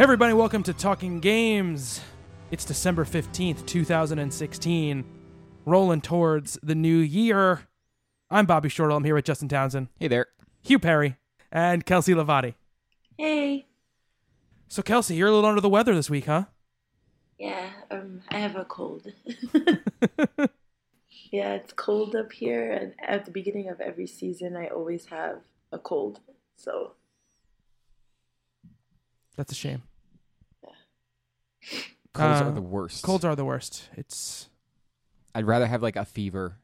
Hey everybody, welcome to Talking Games. It's December 15th, 2016, rolling towards the new year. I'm Bobby Shortall. I'm here with Justin Townsend. Hey there. Hugh Perry and Kelsey Lavati. Hey. So Kelsey, you're a little under the weather this week, huh? Yeah, I have a cold. Yeah, it's cold up here, and at the beginning of every season, I always have a cold, so... That's a shame. Colds are the worst. Colds are the worst. I'd rather have like a fever,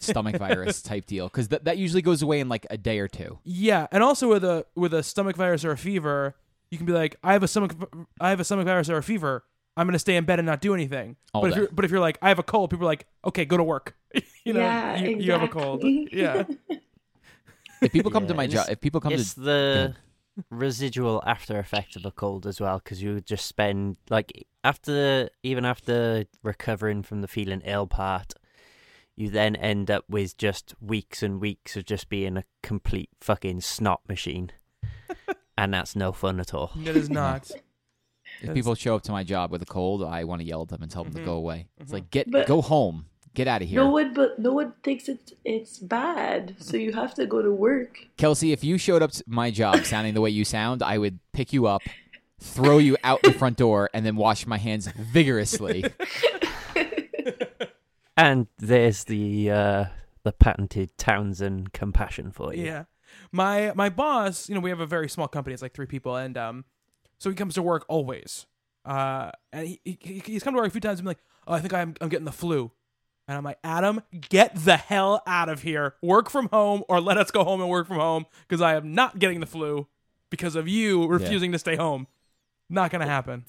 stomach virus type deal, because that usually goes away in like a day or two. Yeah, and also with a stomach virus or a fever, you can be like, I have a stomach virus or a fever. I'm gonna stay in bed and not do anything. But if you're like, I have a cold, people are like, okay, go to work. You have a cold. Yeah. If people come to my job, residual after effect of a cold as well, because you just spend like after recovering from the feeling ill part, you then end up with just weeks and weeks of just being a complete fucking snot machine, and that's no fun at all. It is not. If people show up to my job with a cold, I want to yell at them and tell them to go away. It's like go home, get out of here. No one thinks it's bad, so you have to go to work. Kelsey, if you showed up to my job sounding the way you sound, I would pick you up, throw you out the front door, and then wash my hands vigorously. And there's the patented Townsend compassion for you. Yeah, my boss. You know, we have a very small company. It's like 3 people, and so he comes to work always. And he's come to work a few times and been like, "Oh, I think I'm getting the flu." And I'm like, Adam, get the hell out of here. Work from home or let us go home and work from home, because I am not getting the flu because of you refusing to stay home. Not going to happen.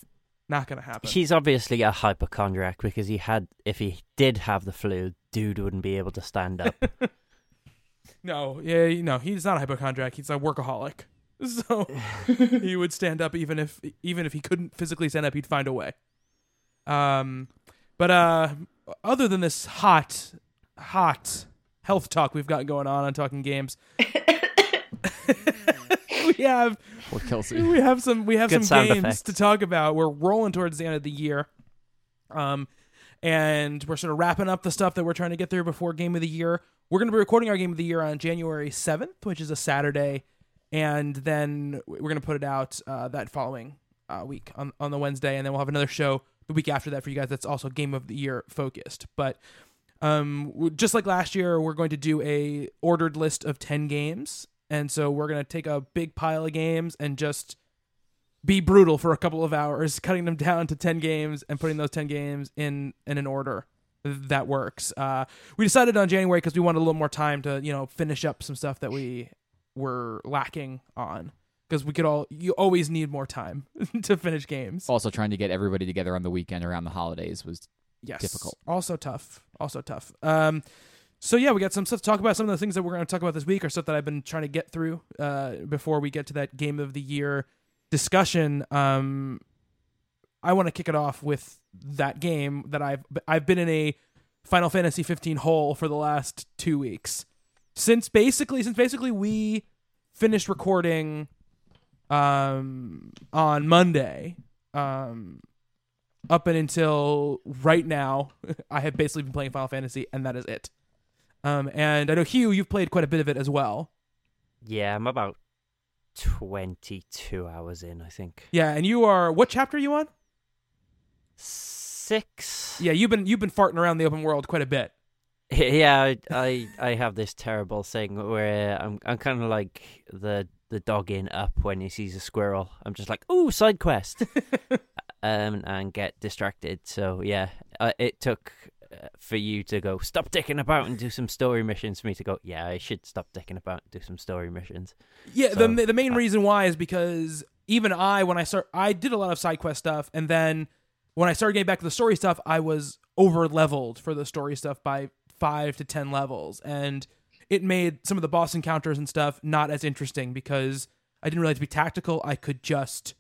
Not going to happen. He's obviously a hypochondriac, because if he did have the flu, dude wouldn't be able to stand up. No, he's not a hypochondriac. He's a workaholic. So he would stand up even if he couldn't physically stand up, he'd find a way. Other than this hot health talk we've got going on Talking Games, we have some games effects to talk about. We're rolling towards the end of the year, and we're sort of wrapping up the stuff that we're trying to get through before Game of the Year. We're going to be recording our Game of the Year on January 7th, which is a Saturday, and then we're going to put it out that following week on the Wednesday, and then we'll have another show the week after that for you guys. That's also Game of the Year focused. But just like last year, we're going to do a ordered list of 10 games. And so we're going to take a big pile of games and just be brutal for a couple of hours, cutting them down to 10 games and putting those 10 games in an order that works. We decided on January because we wanted a little more time to, finish up some stuff that we were lacking on. Because you always need more time to finish games. Also, trying to get everybody together on the weekend around the holidays was difficult. Also tough. So yeah, we got some stuff to talk about. Some of the things that we're going to talk about this week are stuff that I've been trying to get through before we get to that Game of the Year discussion. I want to kick it off with that game that I've been in a Final Fantasy XV hole for the last 2 weeks since basically we finished recording on Monday, up and until right now, I have basically been playing Final Fantasy, and that is it. And I know, Hugh, you've played quite a bit of it as well. Yeah, I'm about 22 hours in, I think. Yeah, and you are, what chapter are you on? 6. Yeah, you've been farting around the open world quite a bit. Yeah, I have this terrible thing where I'm kind of like the dog in Up when he sees a squirrel. I'm just like, ooh, side quest, and get distracted. So yeah, it took for you to go, stop dicking about and do some story missions, for me to go, yeah, I should stop dicking about and do some story missions. Yeah, so, the main reason why is because even I did a lot of side quest stuff, and then when I started getting back to the story stuff, I was over-leveled for the story stuff by 5 to 10 levels, and it made some of the boss encounters and stuff not as interesting because I didn't really have to be tactical. I could just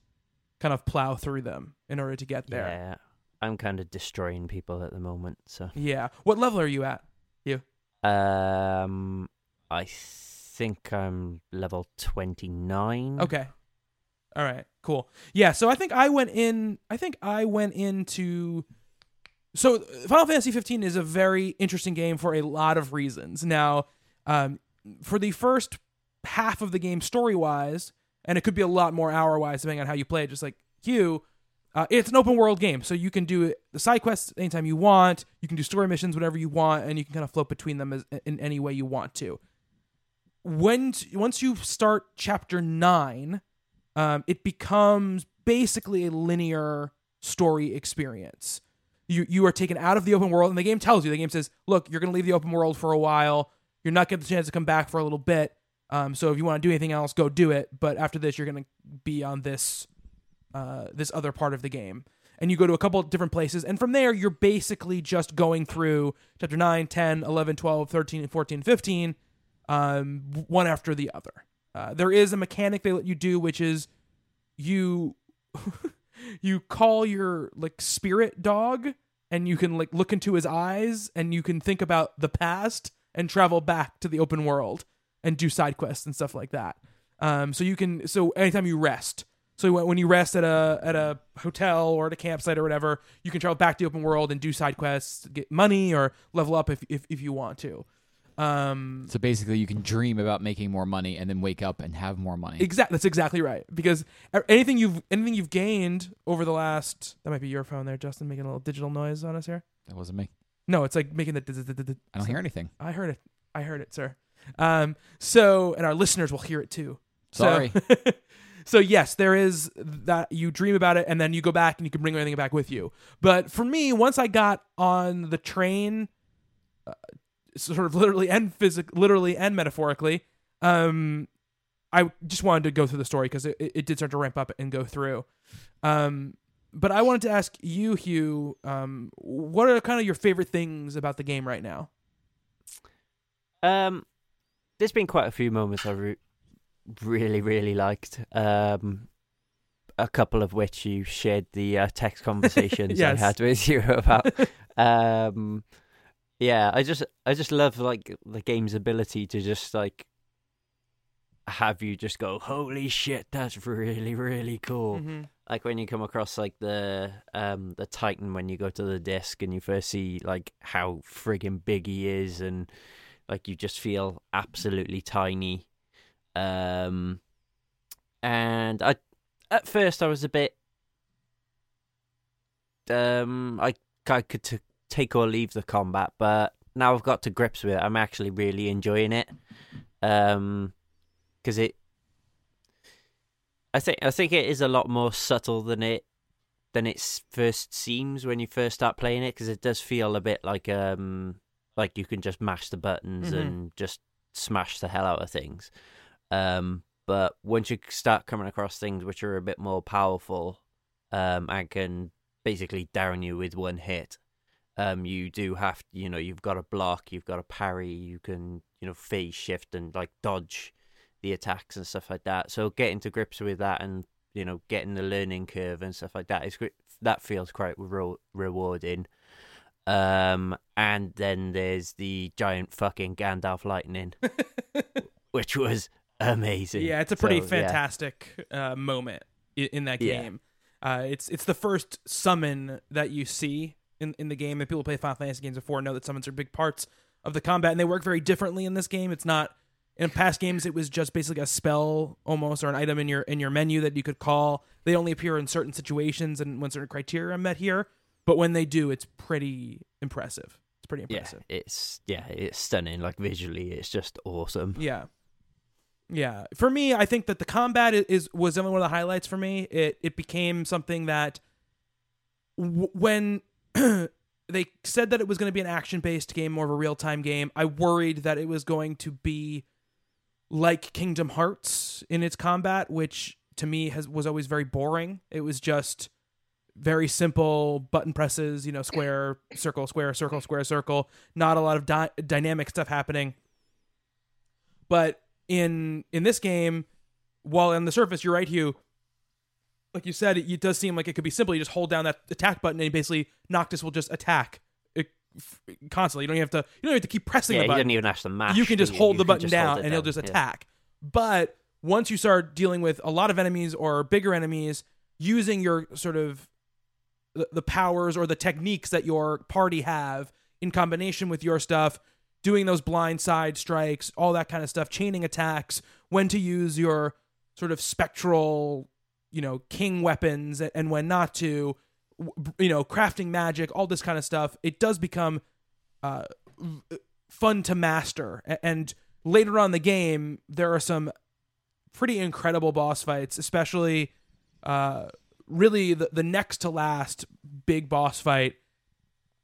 kind of plow through them in order to get there. Yeah, I'm kind of destroying people at the moment. So yeah, what level are you at? You? I think I'm level 29. Okay, all right, Cool. Yeah, so I think I went into... So Final Fantasy XV is a very interesting game for a lot of reasons. Now, for the first half of the game story-wise, and it could be a lot more hour-wise depending on how you play it, just like you, it's an open-world game, so you can do the side quests anytime you want, you can do story missions whenever you want, and you can kind of float between them in any way you want to. Once you start Chapter 9, it becomes basically a linear story experience. You are taken out of the open world, and the game tells you. The game says, look, you're going to leave the open world for a while. You're not going to get the chance to come back for a little bit. So if you want to do anything else, go do it. But after this, you're going to be on this other part of the game. And you go to a couple of different places. And from there, you're basically just going through Chapter 9, 10, 11, 12, 13, 14, 15, one after the other. There is a mechanic they let you do, which is you... You call your like spirit dog, and you can like look into his eyes, and you can think about the past and travel back to the open world and do side quests and stuff like that. So anytime you rest, so when you rest at a hotel or at a campsite or whatever, you can travel back to the open world and do side quests, get money or level up if you want to. So basically you can dream about making more money and then wake up and have more money. That's exactly right. Because anything you've gained over the last... That might be your phone there, Justin, making a little digital noise on us here. That wasn't me. No, it's like making the... I don't hear anything. I heard it, sir. And our listeners will hear it too. Sorry. So yes, there is that. You dream about it and then you go back and you can bring anything back with you. But for me, once I got on the train... sort of literally and metaphorically, I just wanted to go through the story because it did start to ramp up and go through. But I wanted to ask you, Hugh, what are kind of your favorite things about the game right now? There's been quite a few moments I really, really liked. A couple of which you shared the text conversations yes. I had with you about... Yeah, I just love like the game's ability to just like have you just go, holy shit, that's really, really cool. Mm-hmm. Like when you come across like the Titan, when you go to the disc and you first see like how friggin' big he is, and like you just feel absolutely tiny. And at first I was a bit I could take or leave the combat, but now I've got to grips with it. I'm actually really enjoying it, because I think it is a lot more subtle than it first seems when you first start playing it, because it does feel a bit like you can just mash the buttons mm-hmm. and just smash the hell out of things. But once you start coming across things which are a bit more powerful, and can basically down you with one hit. You do have, you've got to block, you've got to parry, you can, phase shift and like dodge the attacks and stuff like that. So getting to grips with that and, getting the learning curve and stuff like that, that feels quite rewarding. And then there's the giant fucking Gandalf lightning, which was amazing. Yeah, it's a pretty fantastic moment in that game. Yeah. It's the first summon that you see. In the game, and people who play Final Fantasy games before know that summons are big parts of the combat, and they work very differently in this game. It's not in past games; it was just basically a spell almost, or an item in your menu that you could call. They only appear in certain situations and when certain criteria are met here. But when they do, it's pretty impressive. Yeah, it's stunning. Like visually, it's just awesome. Yeah. For me, I think that the combat was definitely one of the highlights for me. It became something that when they said that it was going to be an action-based game, more of a real-time game. I worried that it was going to be like Kingdom Hearts in its combat, which to me was always very boring. It was just very simple button presses, square, circle, square, circle, square, circle. Not a lot of dynamic stuff happening. But in this game, while on the surface, you're right, Hugh, like you said, it does seem like it could be simple. You just hold down that attack button, and basically Noctis will just attack it constantly. You don't have to keep pressing the button. You don't even have to mash. You can just hold the button down, and he'll just attack. But once you start dealing with a lot of enemies or bigger enemies, using your sort of the powers or the techniques that your party have in combination with your stuff, doing those blind side strikes, all that kind of stuff, chaining attacks, when to use your sort of spectral, you know, king weapons and when not to, you know, crafting magic, all this kind of stuff. It does become fun to master. And later on in the game, there are some pretty incredible boss fights, especially really the next to last big boss fight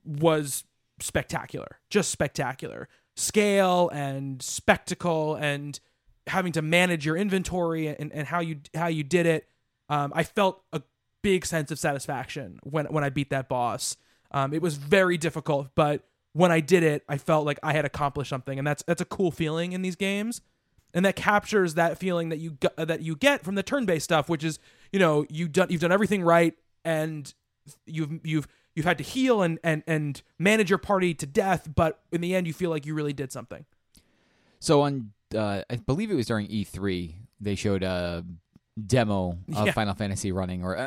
was spectacular, just spectacular. Scale and spectacle and having to manage your inventory and how you did it. I felt a big sense of satisfaction when I beat that boss. It was very difficult, but when I did it, I felt like I had accomplished something, and that's a cool feeling in these games. And that captures that feeling that you get from the turn-based stuff, which is, you know, you've done everything right, and you've had to heal and manage your party to death, but in the end, you feel like you really did something. So on, I believe it was during E3, they showed a demo of Final Fantasy running, or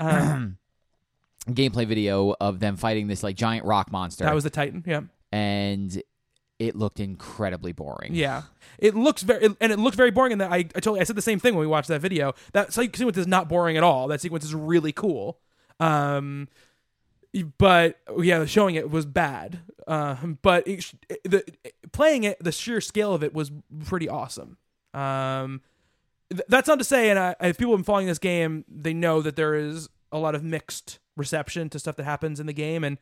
gameplay video of them fighting this like giant rock monster. That was the Titan, yeah, and it looked incredibly boring. Yeah, it looked very boring. And that I said the same thing when we watched that video. That sequence is not boring at all. That sequence is really cool. But yeah, showing it was bad. But playing it, the sheer scale of it was pretty awesome. That's not to say, and if people have been following this game, they know that there is a lot of mixed reception to stuff that happens in the game, and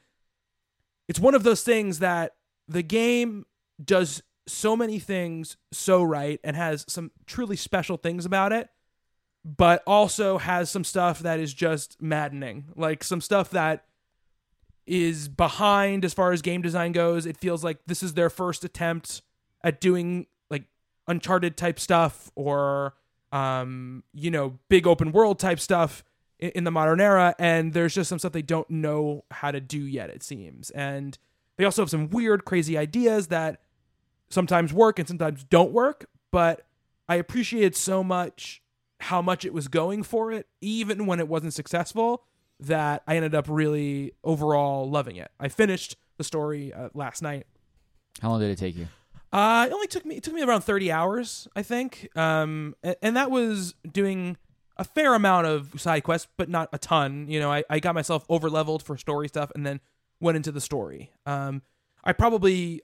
it's one of those things that the game does so many things so right and has some truly special things about it, but also has some stuff that is just maddening. Like some stuff that is behind as far as game design goes. It feels like this is their first attempt at doing like Uncharted type stuff or, you know, big open world type stuff in the modern era. And there's just some stuff they don't know how to do yet, it seems. And they also have some weird, crazy ideas that sometimes work and sometimes don't work, but I appreciated so much how much it was going for it, even when it wasn't successful, that I ended up really overall loving it. I finished the story last night. How long did it take you? It took me around 30 hours, I think. And that was doing a fair amount of side quests, but not a ton. You know, I got myself over-leveled for story stuff and then went into the story. It probably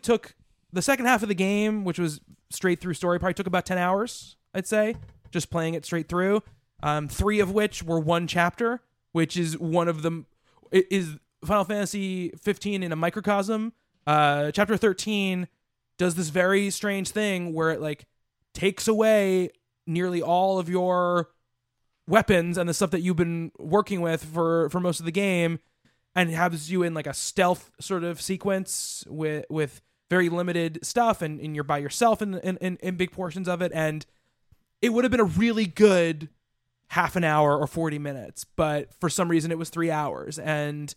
took the second half of the game, which was straight through story, probably took about 10 hours, I'd say, just playing it straight through. 3 of which were one chapter, which is one of them. It is Final Fantasy 15 in a microcosm. Chapter 13 does this very strange thing where it like takes away nearly all of your weapons and the stuff that you've been working with for most of the game, and has you in like a stealth sort of sequence with very limited stuff, and you're by yourself in big portions of it. And it would have been a really good half an hour or 40 minutes, but for some reason it was 3 hours. And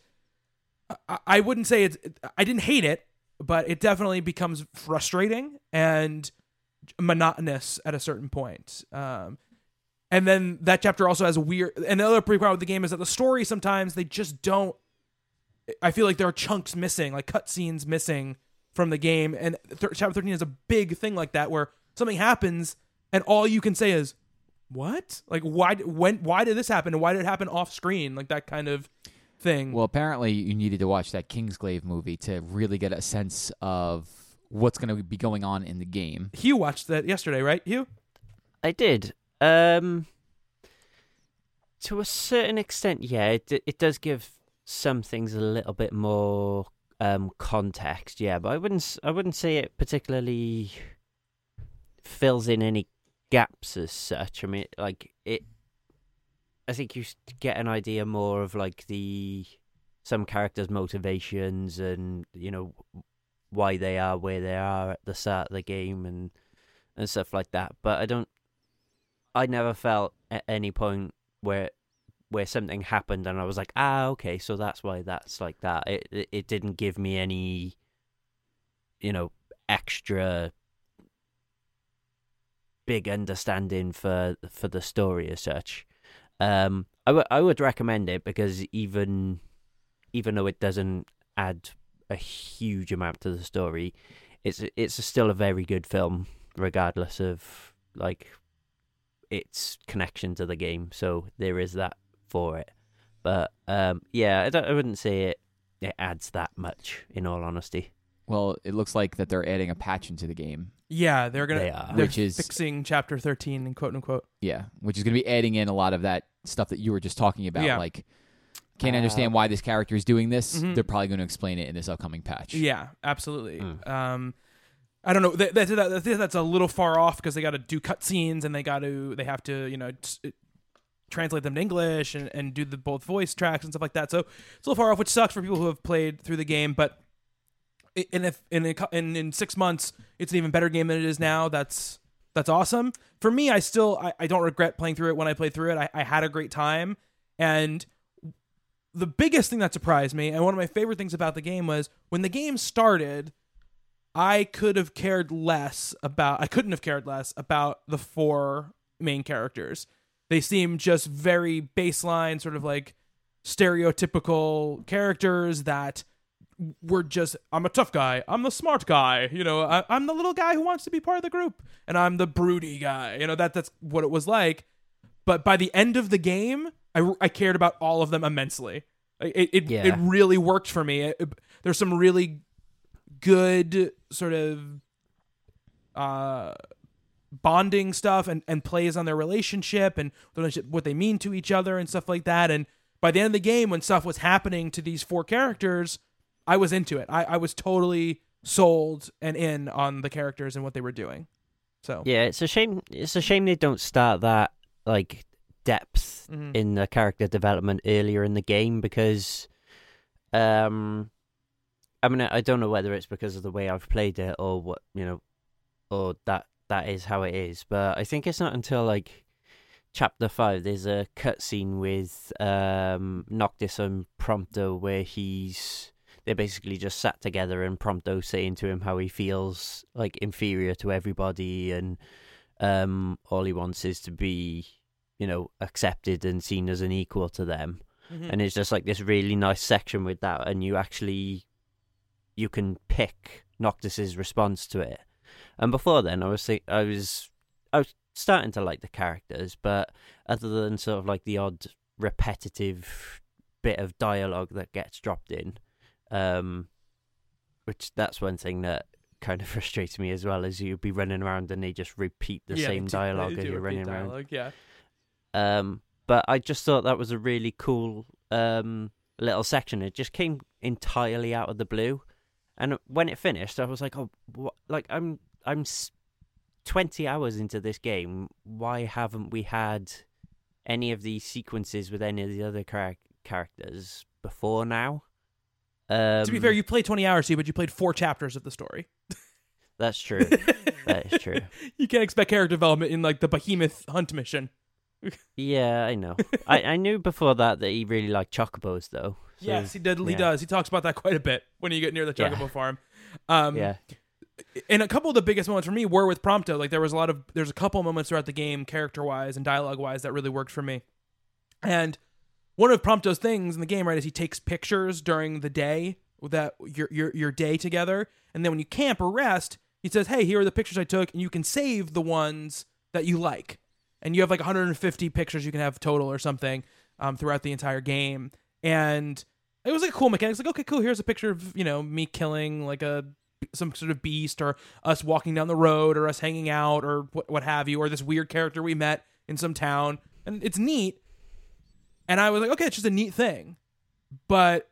I wouldn't say I didn't hate it, but it definitely becomes frustrating and monotonous at a certain point. And then that chapter also has a weird, and the other pretty problem with the game is that the story, sometimes they just don't, I feel like there are chunks missing, like cutscenes missing from the game. And chapter 13 is a big thing like that, where something happens and all you can say is, "What? Like, why did this happen? And why did it happen off screen?" Like that kind of thing. Well, apparently you needed to watch that Kingsglaive movie to really get a sense of what's going to be going on in the game. Hugh watched that yesterday, right, Hugh? I did. To a certain extent, yeah, it does give some things a little bit more context, yeah, but I wouldn't say it particularly fills in any gaps as such. I mean, like it, I think you get an idea more of like some characters' motivations and, you know, why they are where they are at the start of the game and stuff like that. But I never felt at any point where something happened and I was like, okay, so that's why that's like that. It didn't give me any, you know, extra big understanding for the story as such. I would recommend it because even though it doesn't add a huge amount to the story, it's still a very good film regardless of like its connection to the game. So there is that for it. But I wouldn't say it adds that much in all honesty. Well, it looks like that they're adding a patch into the game. Yeah, they're fixing Chapter 13 and quote unquote. Yeah, which is going to be adding in a lot of that stuff that you were just talking about. Yeah. Like, can't understand why this character is doing this. Mm-hmm. They're probably going to explain it in this upcoming patch. Yeah, absolutely. Mm. I don't know. That's a little far off because they got to do cutscenes and they have to translate them to English and do the both voice tracks and stuff like that. So it's a little far off, which sucks for people who have played through the game, but. And if in 6 months it's an even better game than it is now, that's awesome. For me, I don't regret playing through it. When I played through it, I had a great time. And the biggest thing that surprised me, and one of my favorite things about the game, was when the game started, I couldn't have cared less about the four main characters. They seemed just very baseline, sort of like stereotypical characters that we're just, I'm a tough guy, I'm the smart guy, I'm the little guy who wants to be part of the group, and I'm the broody guy, that's what it was like. But by the end of the game, I cared about all of them immensely. It really worked for me. There's some really good sort of bonding stuff and plays on their relationship and what they mean to each other and stuff like that. And by the end of the game, when stuff was happening to these four characters, I was into it. I was totally sold and in on the characters and what they were doing. So yeah, it's a shame. It's a shame they don't start that like depth in the character development earlier in the game, because, I mean, I don't know whether it's because of the way I've played it or what or that is how it is. But I think it's not until like Chapter 5. There's a cutscene with Noctis and Prompto where they're basically just sat together and Prompto saying to him how he feels like inferior to everybody and all he wants is to be, accepted and seen as an equal to them. Mm-hmm. And it's just like this really nice section with that, and you can pick Noctis's response to it. And before then, I was starting to like the characters, but other than sort of like the odd repetitive bit of dialogue that gets dropped in, which that's one thing that kind of frustrates me as well, is you'd be running around and they just repeat the same dialogue as you're running around. Yeah. But I just thought that was a really cool little section. It just came entirely out of the blue, and when it finished, I was like, "Oh, what? Like I'm 20 hours into this game. Why haven't we had any of these sequences with any of the other characters before now?" To be fair, you played 20 hours, but you played 4 chapters of the story. That's true. That is true. You can't expect character development in like the behemoth hunt mission. Yeah, I know. I knew before that he really liked chocobos, though. So, yes, he did. Yeah. He does. He talks about that quite a bit when you get near the chocobo farm. And a couple of the biggest moments for me were with Prompto. Like there's a couple moments throughout the game, character-wise and dialogue-wise, that really worked for me. And one of Prompto's things in the game, right, is he takes pictures during the day, that your day together, and then when you camp or rest, he says, "Hey, here are the pictures I took," and you can save the ones that you like, and you have like 150 pictures you can have total or something throughout the entire game. And it was like a cool mechanic. It's like, okay, cool. Here's a picture of me killing like some sort of beast, or us walking down the road, or us hanging out, or what have you, or this weird character we met in some town, and it's neat. And I was like, okay, it's just a neat thing. But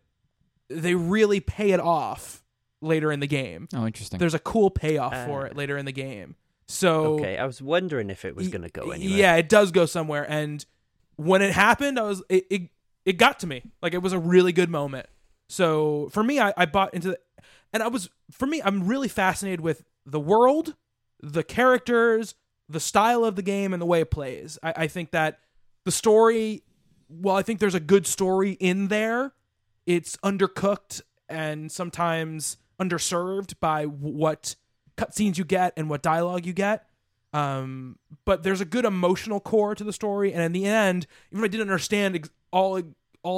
they really pay it off later in the game. Oh, interesting. There's a cool payoff for it later in the game. So okay, I was wondering if it was going to go anywhere. Yeah, it does go somewhere. And when it happened, it got to me. Like, it was a really good moment. So for me, I bought into it. And I'm really fascinated with the world, the characters, the style of the game, and the way it plays. I think that the story... Well, I think there's a good story in there. It's undercooked and sometimes underserved by what cutscenes you get and what dialogue you get. But there's a good emotional core to the story, and in the end, even if I didn't understand all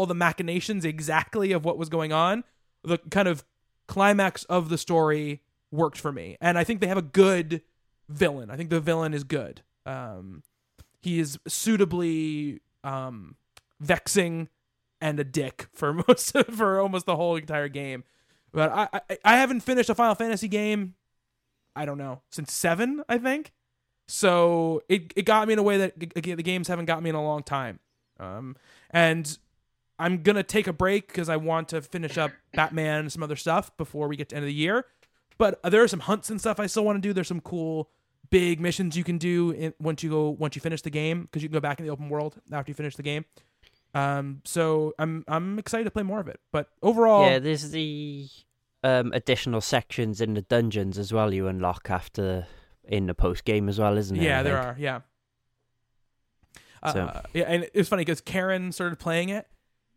the machinations exactly of what was going on, the kind of climax of the story worked for me. And I think they have a good villain. I think the villain is good. He is suitably vexing and a dick for almost the whole entire game. But I haven't finished a Final Fantasy game, I don't know, since 7, I think. So it got me in a way that the games haven't got me in a long time. And I'm going to take a break because I want to finish up Batman and some other stuff before we get to end of the year. But there are some hunts and stuff I still want to do. There's some cool big missions you can do once you finish the game, because you can go back in the open world after you finish the game. So I'm excited to play more of it. But overall... Yeah, there's the additional sections in the dungeons as well you unlock after... in the post game as well, isn't it? Yeah, there are. Yeah. Yeah, and it was funny because Karen started playing it,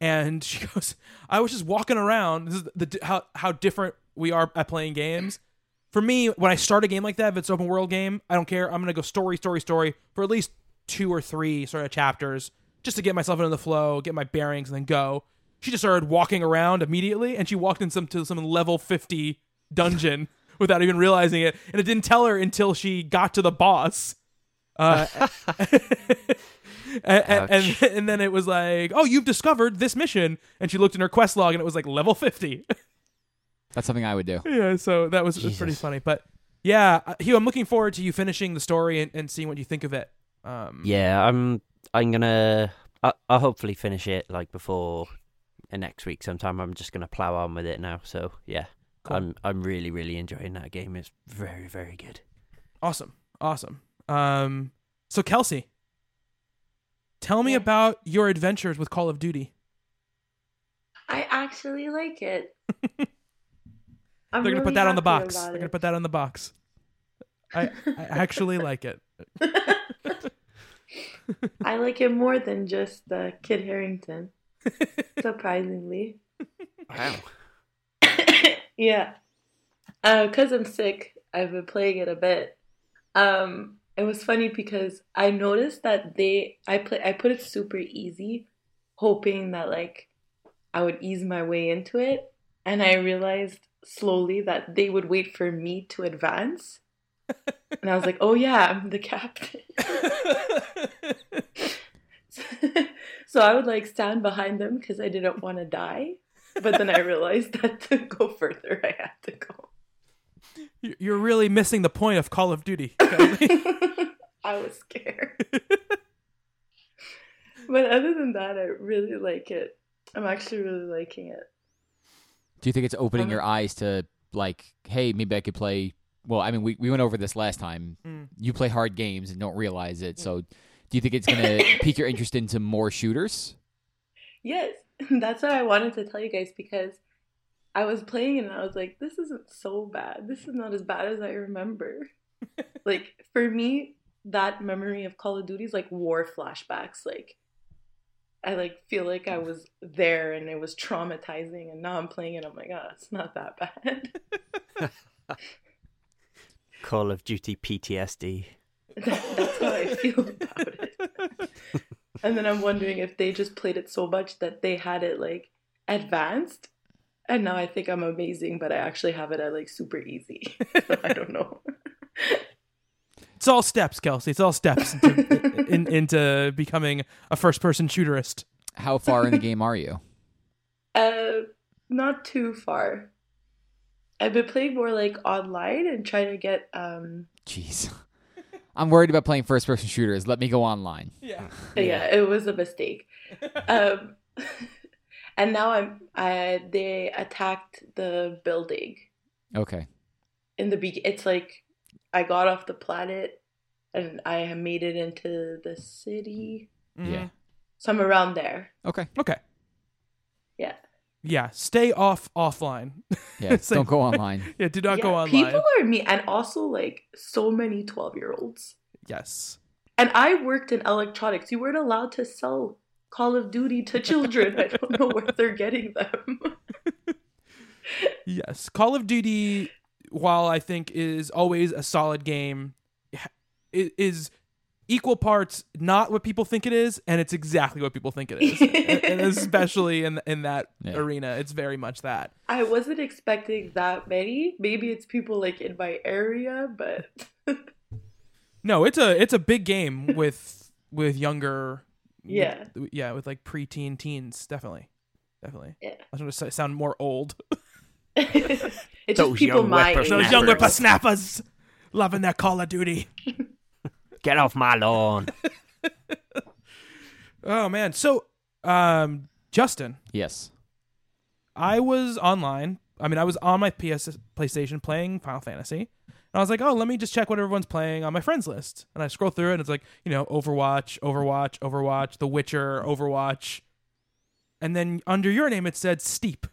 and she goes, "I was just walking around." This is how different we are at playing games. For me, when I start a game like that, if it's an open world game, I don't care. I'm gonna go story for at least 2 or 3 sort of chapters just to get myself into the flow, get my bearings, and then go. She just started walking around immediately, and she walked into some level 50 dungeon. Without even realizing it, and it didn't tell her until she got to the boss, and then it was like, "Oh, you've discovered this mission," and she looked in her quest log, and it was like level 50. That's something I would do. Yeah, so that was pretty funny. But yeah, Hugh, I'm looking forward to you finishing the story and seeing what you think of it. Yeah, I'm gonna. I'll hopefully finish it like before next week sometime. I'm just gonna plow on with it now. So yeah. Cool. I'm really, really enjoying that game. It's very, very good. Awesome. So Kelsey, tell me about your adventures with Call of Duty. I actually like it. They're going to put that on the box. I actually like it. I like it more than just Kid Harington, surprisingly. Wow. Yeah, because I'm sick, I've been playing it a bit. It was funny because I noticed that I put it super easy, hoping that like I would ease my way into it, and I realized slowly that they would wait for me to advance, and I was like, "Oh yeah, I'm the captain." So I would like stand behind them because I didn't want to die. But then I realized that to go further, I had to go. You're really missing the point of Call of Duty. I was scared. But other than that, I really like it. I'm actually really liking it. Do you think it's opening your eyes to, like, hey, maybe I could play... Well, I mean, we went over this last time. Mm. You play hard games and don't realize it. Mm. So do you think it's going to pique your interest into more shooters? Yes. That's what I wanted to tell you guys, because I was playing and I was like, this isn't so bad. This is not as bad as I remember. Like, for me, that memory of Call of Duty is like war flashbacks. Like, I like feel like I was there and it was traumatizing, and now I'm playing it. I'm like, oh, it's not that bad. Call of Duty PTSD. That's how I feel about it. And then I'm wondering if they just played it so much that they had it like advanced, and now I think I'm amazing, but I actually have it at like super easy. So I don't know. It's all steps, Kelsey. It's all steps into becoming a first-person shooterist. How far in the game are you? Not too far. I've been playing more like online and trying to get. Jeez. I'm worried about playing first-person shooters. Let me go online. Yeah, it was a mistake. And now they attacked the building. Okay. In the it's like I got off the planet and I made it into the city. Mm-hmm. Yeah. So I'm around there. Okay. Yeah. Yeah, stay offline. Yeah, like, don't go online. Yeah, do not go online. People are mean, and also like so many 12-year-olds. Yes. And I worked in electronics. You weren't allowed to sell Call of Duty to children. I don't know where they're getting them. Yes, Call of Duty, while I think is always a solid game, is equal parts not what people think it is, and it's exactly what people think it is. And especially in that arena, it's very much that. I wasn't expecting that many. Maybe it's people like in my area, but no, it's a big game with younger, with like preteen teens, definitely. Yeah. I was going to sound more old. It's those just people my age. Those young whippersnappers loving their Call of Duty. Get off my lawn. Oh, man. So, Justin. Yes. I was online. I mean, I was on my PlayStation playing Final Fantasy. And I was like, oh, let me just check what everyone's playing on my friends list. And I scroll through it, and it's like, you know, Overwatch, The Witcher, Overwatch. And then under your name, it said Steep.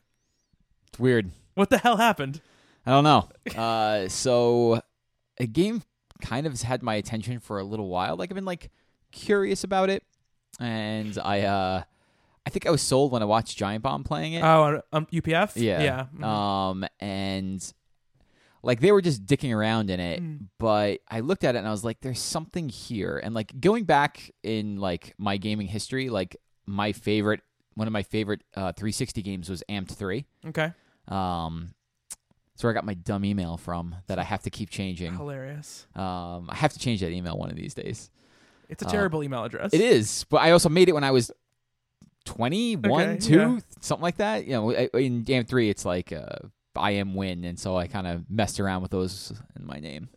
It's weird. What the hell happened? I don't know. So a game kind of has had my attention for a little while. Like, I've been like curious about it, and I think I was sold when I watched Giant Bomb playing it. Oh, UPF? Yeah. Mm-hmm. And like they were just dicking around in it, but I looked at it and I was like, there's something here. And like going back in like my gaming history, like one of my favorite 360 games was Amped 3. Okay. That's where I got my dumb email from that I have to keep changing. Hilarious. I have to change that email one of these days. It's a terrible email address. It is, but I also made it when I was 21, okay, 2, something like that. You know, in Amped 3, it's like I am Win, and so I kind of messed around with those in my name.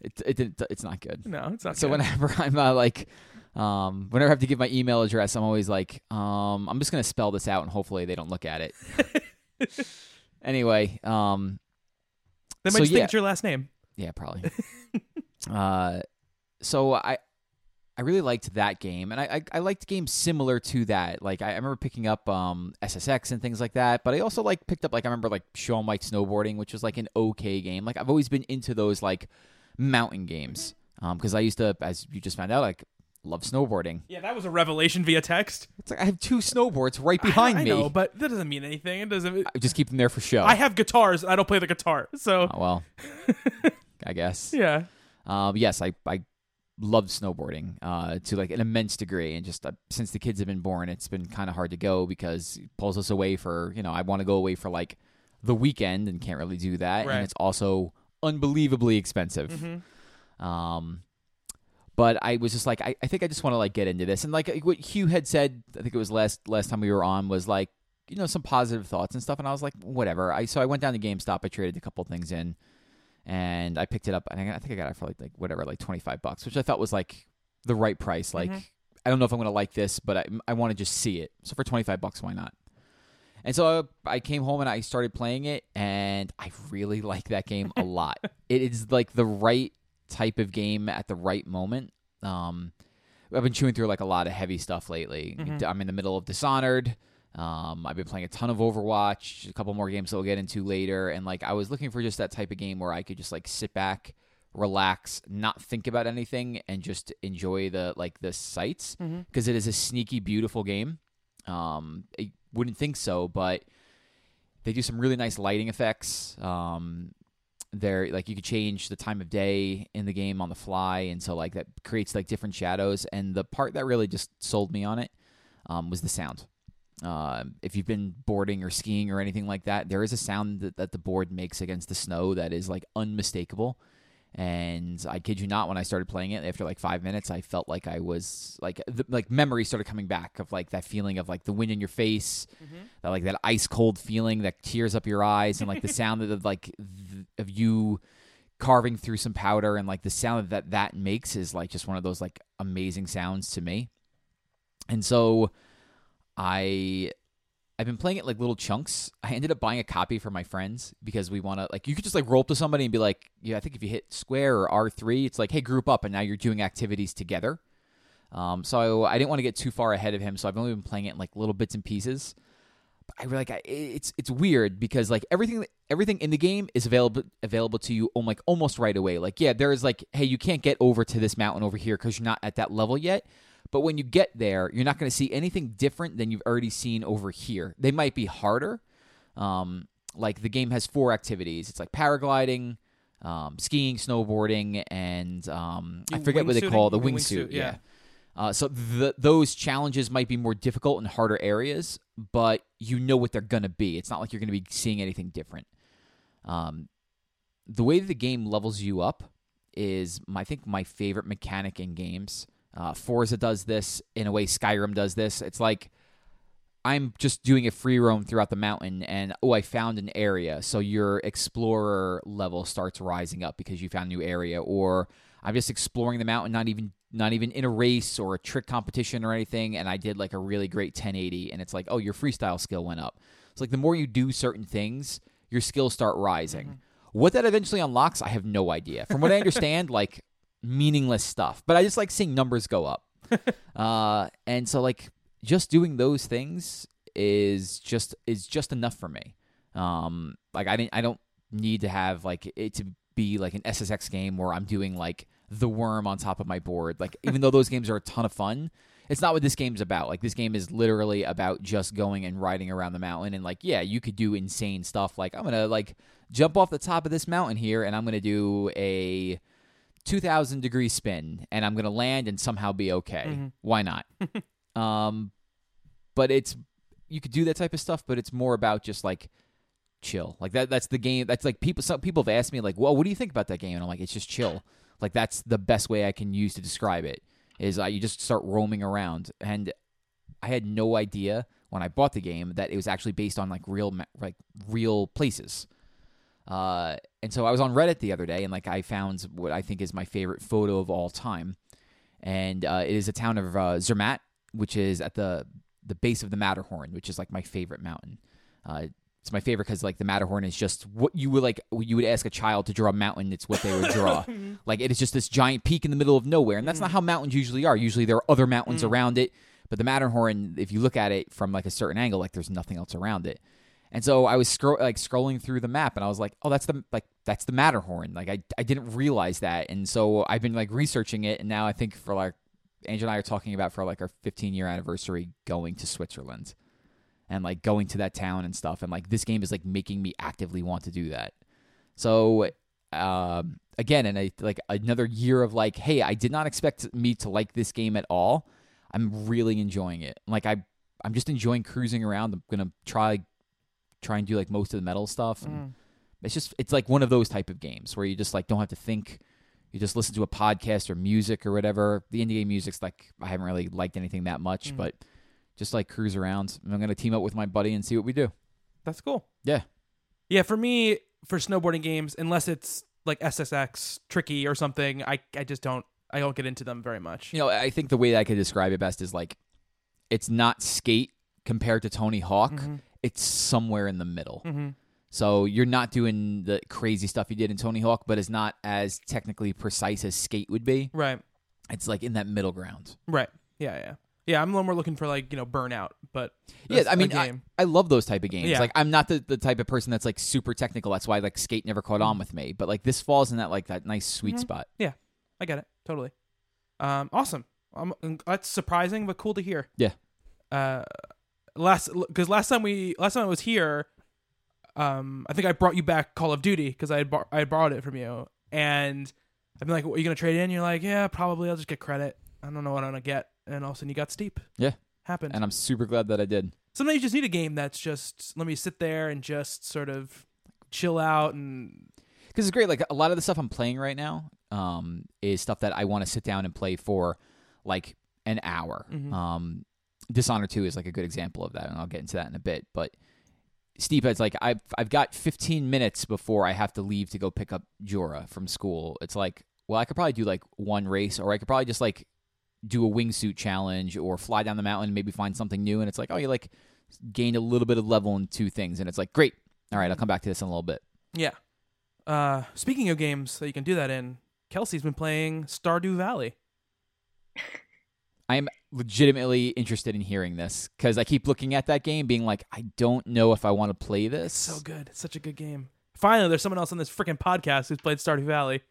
It's not good. No, it's not. So whenever I'm like. Whenever I have to give my email address, I'm always like, I'm just going to spell this out and hopefully they don't look at it. Anyway. They might think it's your last name. Yeah, probably. So I really liked that game, and I liked games similar to that. Like I remember picking up SSX and things like that, but I also like picked up, like I remember like Shaun White Snowboarding, which was like an okay game. Like I've always been into those like mountain games because I used to, as you just found out, like, love snowboarding. Yeah, that was a revelation via text. It's like I have two snowboards right behind me. I know, but that doesn't mean anything. It doesn't. I just keep them there for show. I have guitars, and I don't play the guitar, so. Oh, well, I guess. Yeah. Yes, I love snowboarding to like an immense degree, and just since the kids have been born, it's been kind of hard to go because it pulls us away for, you know, I want to go away for like the weekend and can't really do that, right. And it's also unbelievably expensive. Mm-hmm. But I was just like, I think I just want to like get into this. And like what Hugh had said, I think it was last time we were on, was like, you know, some positive thoughts and stuff. And I was like, whatever. So I went down to GameStop. I traded a couple things in, and I picked it up. And I think I got it for like whatever, like $25, which I thought was like the right price. Like, mm-hmm. I don't know if I'm going to like this, but I want to just see it. So for $25, why not? And so I came home and I started playing it, and I really like that game a lot. It is like the right type of game at the right moment. I've been chewing through like a lot of heavy stuff lately. Mm-hmm. I'm in the middle of Dishonored. I've been playing a ton of Overwatch, a couple more games that we'll get into later. And like I was looking for just that type of game where I could just like sit back, relax, not think about anything, and just enjoy the sights, because it is a sneaky, beautiful game. I wouldn't think so, but they do some really nice lighting effects. There, like you could change the time of day in the game on the fly, and so like that creates like different shadows. And the part that really just sold me on it was the sound. If you've been boarding or skiing or anything like that, there is a sound that the board makes against the snow that is like unmistakable. And I kid you not, when I started playing it, after like 5 minutes, I felt like I was like memories started coming back of like that feeling of like the wind in your face, that like that ice cold feeling that tears up your eyes, and like the sound of like of you carving through some powder, and like the sound that makes is like just one of those like amazing sounds to me. And so I've been playing it like little chunks. I ended up buying a copy for my friends because we want to, like, you could just like roll up to somebody and be like, yeah, I think if you hit square or R3, it's like, hey, group up, and now you're doing activities together. So I didn't want to get too far ahead of him, so I've only been playing it in like little bits and pieces. But I like, it's weird because like everything in the game is available to you like almost right away. Like, yeah, there is like, hey, you can't get over to this mountain over here because you're not at that level yet. But when you get there, you're not going to see anything different than you've already seen over here. They might be harder. Like the game has 4 activities. It's like paragliding, skiing, snowboarding, and I forget what they call the wingsuit. Yeah. So those challenges might be more difficult in harder areas, but you know what they're going to be. It's not like you're going to be seeing anything different. The way that the game levels you up is, I think, my favorite mechanic in games. Forza does this. In a way, Skyrim does this. It's like I'm just doing a free roam throughout the mountain, and, I found an area. So your explorer level starts rising up because you found a new area. Or I'm just exploring the mountain, not even in a race or a trick competition or anything, and I did like a really great 1080, and it's like, your freestyle skill went up. It's like the more you do certain things, your skills start rising. Mm-hmm. What that eventually unlocks, I have no idea. From what I understand, like meaningless stuff. But I just like seeing numbers go up. And so like just doing those things is just enough for me. Like I don't need to have like it to be like an SSX game where I'm doing like the worm on top of my board. Like even though those games are a ton of fun, it's not what this game's about. Like this game is literally about just going and riding around the mountain and like, yeah, you could do insane stuff. Like I'm gonna like jump off the top of this mountain here, and I'm going to do a 2,000 degree spin, and I'm going to land and somehow be okay. Mm-hmm. Why not? But you could do that type of stuff, but it's more about just like chill. Like that's the game. That's like some people have asked me like, well, what do you think about that game? And I'm like, it's just chill. Like that's the best way I can use to describe it is you just start roaming around. And I had no idea when I bought the game that it was actually based on like real places. And so I was on Reddit the other day, and like I found what I think is my favorite photo of all time, and it is a town of Zermatt, which is at the base of the Matterhorn, which is like my favorite mountain. It's my favorite because like the Matterhorn is just what you would ask a child to draw a mountain. It's what they would draw. Like it is just this giant peak in the middle of nowhere, and that's not how mountains usually are. Usually there are other mountains around it, but the Matterhorn, if you look at it from like a certain angle, like there's nothing else around it. And so I was scrolling through the map, and I was like, "Oh, that's the Matterhorn." Like I didn't realize that, and so I've been like researching it, and now I think for like Angel and I are talking about for like our 15-year anniversary going to Switzerland, and like going to that town and stuff, and like this game is like making me actively want to do that. So again, and like another year of like, hey, I did not expect me to like this game at all. I'm really enjoying it. Like I'm just enjoying cruising around. I'm gonna try and do like most of the metal stuff, and it's like one of those type of games where you just like don't have to think, you just listen to a podcast or music or whatever. The indie game music's like I haven't really liked anything that much, but just like cruise around. I'm gonna team up with my buddy and see what we do. That's cool. Yeah For me, for snowboarding games, unless it's like SSX tricky or something, I just don't get into them very much. I think the way that I could describe it best is like it's not Skate compared to Tony Hawk. It's somewhere in the middle. So you're not doing the crazy stuff you did in Tony Hawk, but it's not as technically precise as Skate would be. Right. It's like in that middle ground. Right. Yeah. Yeah, I'm a little more looking for like, Burnout, but yeah, I mean, I love those type of games. Yeah. Like I'm not the type of person that's like super technical. That's why like Skate never caught on with me, but like this falls in that like that nice sweet spot. Yeah. I get it. Totally. Awesome. That's surprising, but cool to hear. Yeah. Last time I was here, I think I brought you back Call of Duty because I had borrowed it from you, and I've been like, "What, are you gonna trade in?" You're like, "Yeah, probably. I'll just get credit. I don't know what I'm gonna get." And all of a sudden, you got Steep. Yeah, happened. And I'm super glad that I did. Sometimes you just need a game that's just let me sit there and just sort of chill out, and because it's great. Like a lot of the stuff I'm playing right now, is stuff that I want to sit down and play for like an hour. Dishonored 2 is like a good example of that, and I'll get into that in a bit. But Steep, it's like I've got 15 minutes before I have to leave to go pick up Jorah from school. It's like, well, I could probably do like one race, or I could probably just like do a wingsuit challenge or fly down the mountain and maybe find something new. And it's like, oh, you like gained a little bit of level in two things, and it's like, great. All right, I'll come back to this in a little bit. Yeah. Speaking of games that you can do that in, Kelsey's been playing Stardew Valley. I am legitimately interested in hearing this because I keep looking at that game being like, I don't know if I want to play this. It's so good. It's such a good game. Finally, there's someone else on this freaking podcast who's played Stardew Valley.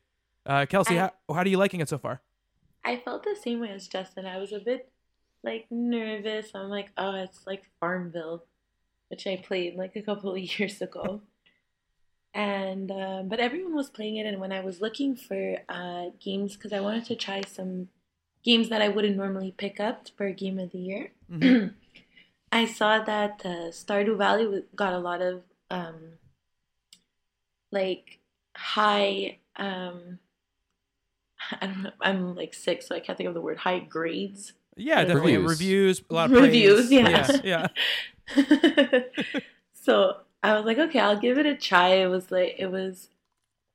Kelsey, how are you liking it so far? I felt the same way as Justin. I was a bit like nervous. I'm like, oh, it's like Farmville, which I played like a couple of years ago. And but everyone was playing it, and when I was looking for games, because I wanted to try some games that I wouldn't normally pick up for Game of the Year, mm-hmm. I saw that Stardew Valley got a lot of high. I don't know. I'm sick, so I can't think of the word. High grades. Yeah, definitely reviews. A lot of reviews. Yeah. So I was like, okay, I'll give it a try. It was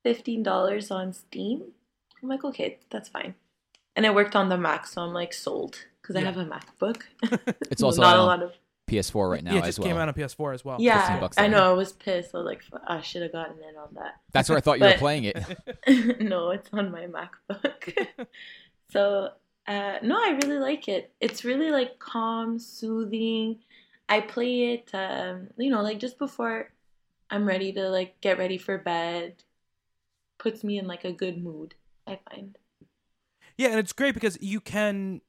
$15 on Steam. I'm like, okay, that's fine. And I worked on the Mac, so I'm sold because I have a MacBook. It's also not a lot of PS4 right now. Yeah, it just came out on PS4 as well. Yeah, $15 I know. I was pissed. I was like, I should have gotten in on that. That's where I thought you were playing it. No, it's on my MacBook. So no, I really like it. It's really calm, soothing. I play it, just before I'm ready to, get ready for bed. Puts me in, a good mood, I find. Yeah, and it's great because you can,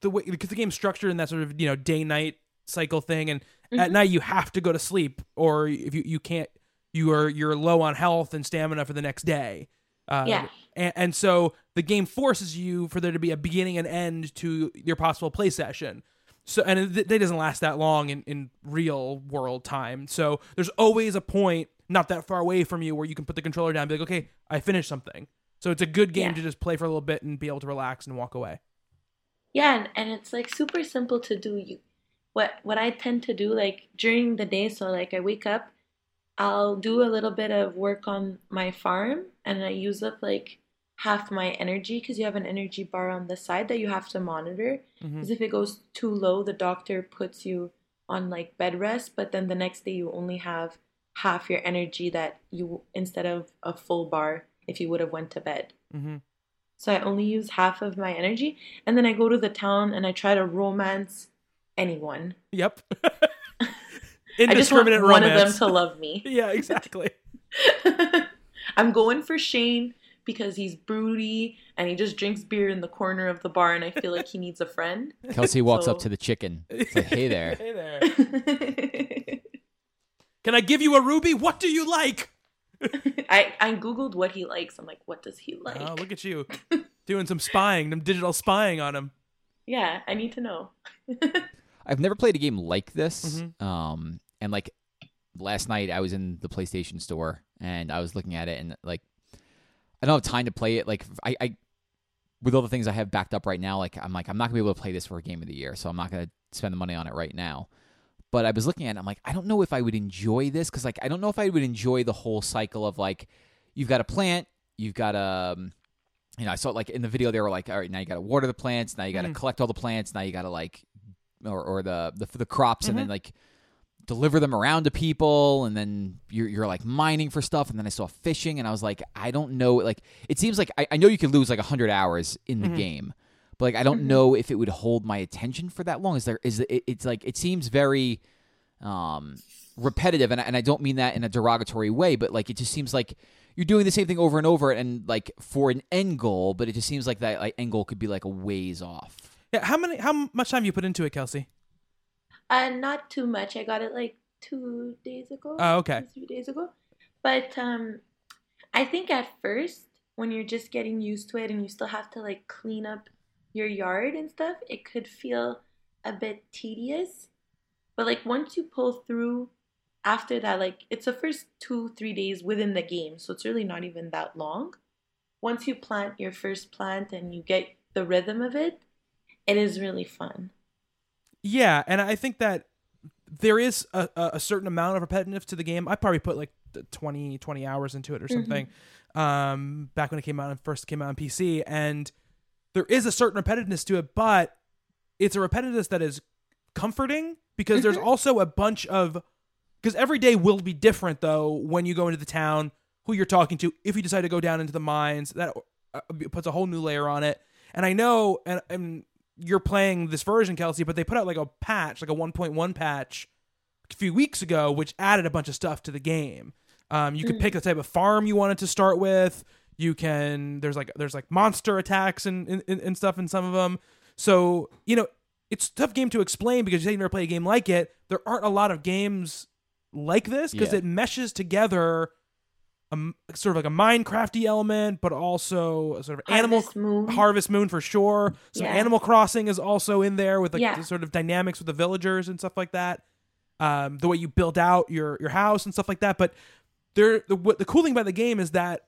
because the game's structured in that sort of, day-night cycle thing, and mm-hmm. at night you have to go to sleep, or if you can't, you're low on health and stamina for the next day. Yeah. And so the game forces you for there to be a beginning and end to your possible play session. So, and it doesn't last that long in real world time. So there's always a point not that far away from you where you can put the controller down and be like, okay, I finished something. So it's a good game to just play for a little bit and be able to relax and walk away. Yeah, and it's super simple to do. What I tend to do during the day, so I wake up, I'll do a little bit of work on my farm, and I use up half my energy, because you have an energy bar on the side that you have to monitor, because mm-hmm. if it goes too low, the doctor puts you on bed rest, but then the next day you only have half your energy that you, instead of a full bar if you would have went to bed. Mm-hmm. So I only use half of my energy, and then I go to the town and I try to romance anyone. Yep. I just want romance. One of them to love me. Yeah, exactly. I'm going for Shane because he's broody and he just drinks beer in the corner of the bar, and I feel he needs a friend. Kelsey walks up to the chicken. It's like, hey there. Hey there. Can I give you a ruby? What do you like? I Googled what he likes. I'm like, what does he like? Oh, look at you. Doing some spying, some digital spying on him. Yeah, I need to know. I've never played a game like this. Mm-hmm. And last night I was in the PlayStation store and I was looking at it, and I don't have time to play it. I with all the things I have backed up right now, I'm not gonna be able to play this for a Game of the Year, so I'm not gonna spend the money on it right now. But I was looking at it, I'm like, I don't know if I would enjoy this, because I don't know if I would enjoy the whole cycle of you've got a plant, you've got a I saw in the video they were all right, now you got to water the plants, now you got to collect all the plants, now you got to or the crops, mm-hmm. and then deliver them around to people, and then you're mining for stuff, and then I saw fishing, and I was like, I don't know, it seems I know you could lose 100 hours in the mm-hmm. game, but I don't mm-hmm. know if it would hold my attention for that long. It seems very repetitive, and I don't mean that in a derogatory way, but it just seems you're doing the same thing over and over, and for an end goal, but it just seems that end goal could be a ways off. Yeah, how much time you put into it, Kelsey? Not too much. I got it 2 days ago. Oh, okay. 3 days ago. But I think at first, when you're just getting used to it and you still have to clean up your yard and stuff, it could feel a bit tedious. But once you pull through after that, it's the first 2-3 days within the game, so it's really not even that long. Once you plant your first plant and you get the rhythm of it, it is really fun. Yeah, and I think that there is a certain amount of repetitive to the game. I probably put 20 hours into it or something, mm-hmm. Back when it came out and first came out on PC. And there is a certain repetitiveness to it, but it's a repetitiveness that is comforting, because mm-hmm. there's also a bunch of... Because every day will be different, though, when you go into the town, who you're talking to, if you decide to go down into the mines. That puts a whole new layer on it. And I know... and you're playing this version, Kelsey, but they put out a patch, a 1.1 patch a few weeks ago, which added a bunch of stuff to the game. You could pick the type of farm you wanted to start with. You can, there's monster attacks and stuff in some of them. So, it's a tough game to explain because you say you never play a game like it. There aren't a lot of games like this because it meshes together sort of like a Minecraft-y element, but also a sort of Harvest Moon for sure. Some Animal Crossing is also in there with like the sort of dynamics with the villagers and stuff like that. The way you build out your house and stuff like that. But the cool thing about the game is that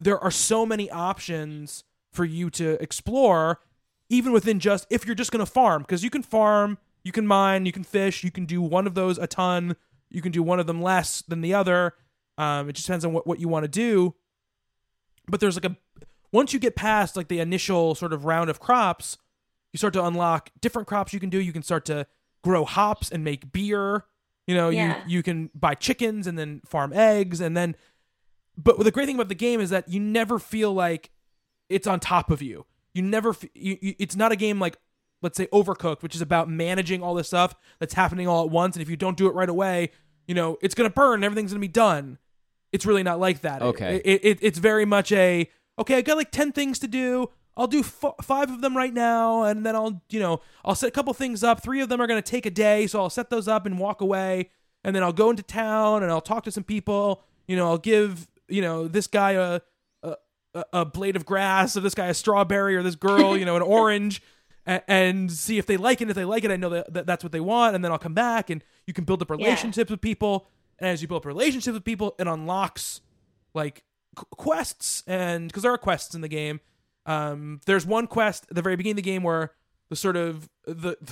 there are so many options for you to explore, even within just if you're just going to farm, because you can farm, you can mine, you can fish, you can do one of those a ton, you can do one of them less than the other. It just depends on what you want to do. But there's like once you get past like the initial sort of round of crops, you start to unlock different crops you can do. You can start to grow hops and make beer. You know, you can buy chickens and then farm eggs. And then, but the great thing about the game is that you never feel like it's on top of you. You never, it's not a game like, let's say, Overcooked, which is about managing all this stuff that's happening all at once. And if you don't do it right away, you know, it's going to burn and everything's going to be done. It's really not like that. Okay. It's very much okay, I got like 10 things to do. I'll do five of them right now. And then I'll set a couple things up. Three of them are going to take a day. So I'll set those up and walk away. And then I'll go into town and I'll talk to some people. You know, I'll give, you know, this guy a blade of grass, or this guy a strawberry, or this girl, you know, an orange. And see if they like it. If they like it, I know that that's what they want. And then I'll come back, and you can build up relationships with people. And as you build up relationships with people, it unlocks like quests, and because there are quests in the game. There's one quest at the very beginning of the game where the sort of the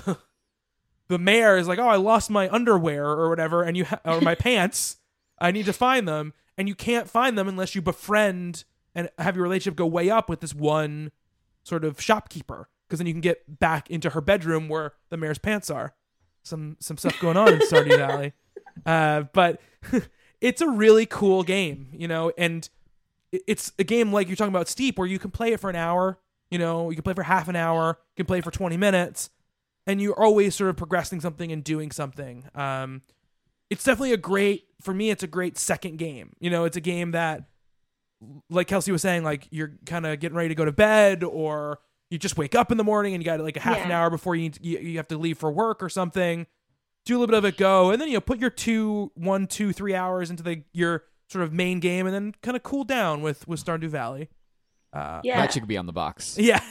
mayor is like, "Oh, I lost my underwear or whatever, and or my pants. I need to find them." And you can't find them unless you befriend and have your relationship go way up with this one sort of shopkeeper. Because then you can get back into her bedroom where the mayor's pants are. Some stuff going on in Stardew Valley. But it's a really cool game, you know. And it's a game like you're talking about Steep, where you can play it for an hour, you know. You can play for half an hour. You can play for 20 minutes. And you're always sort of progressing something and doing something. It's definitely it's a great second game. You know, it's a game that, like Kelsey was saying, like you're kind of getting ready to go to bed, or you just wake up in the morning and you got like a half an hour before you have to leave for work or something. Do a little bit of it, go, and then you know, put your 3 hours into your sort of main game, and then kind of cool down with Stardew Valley. That should be on the box. Yeah,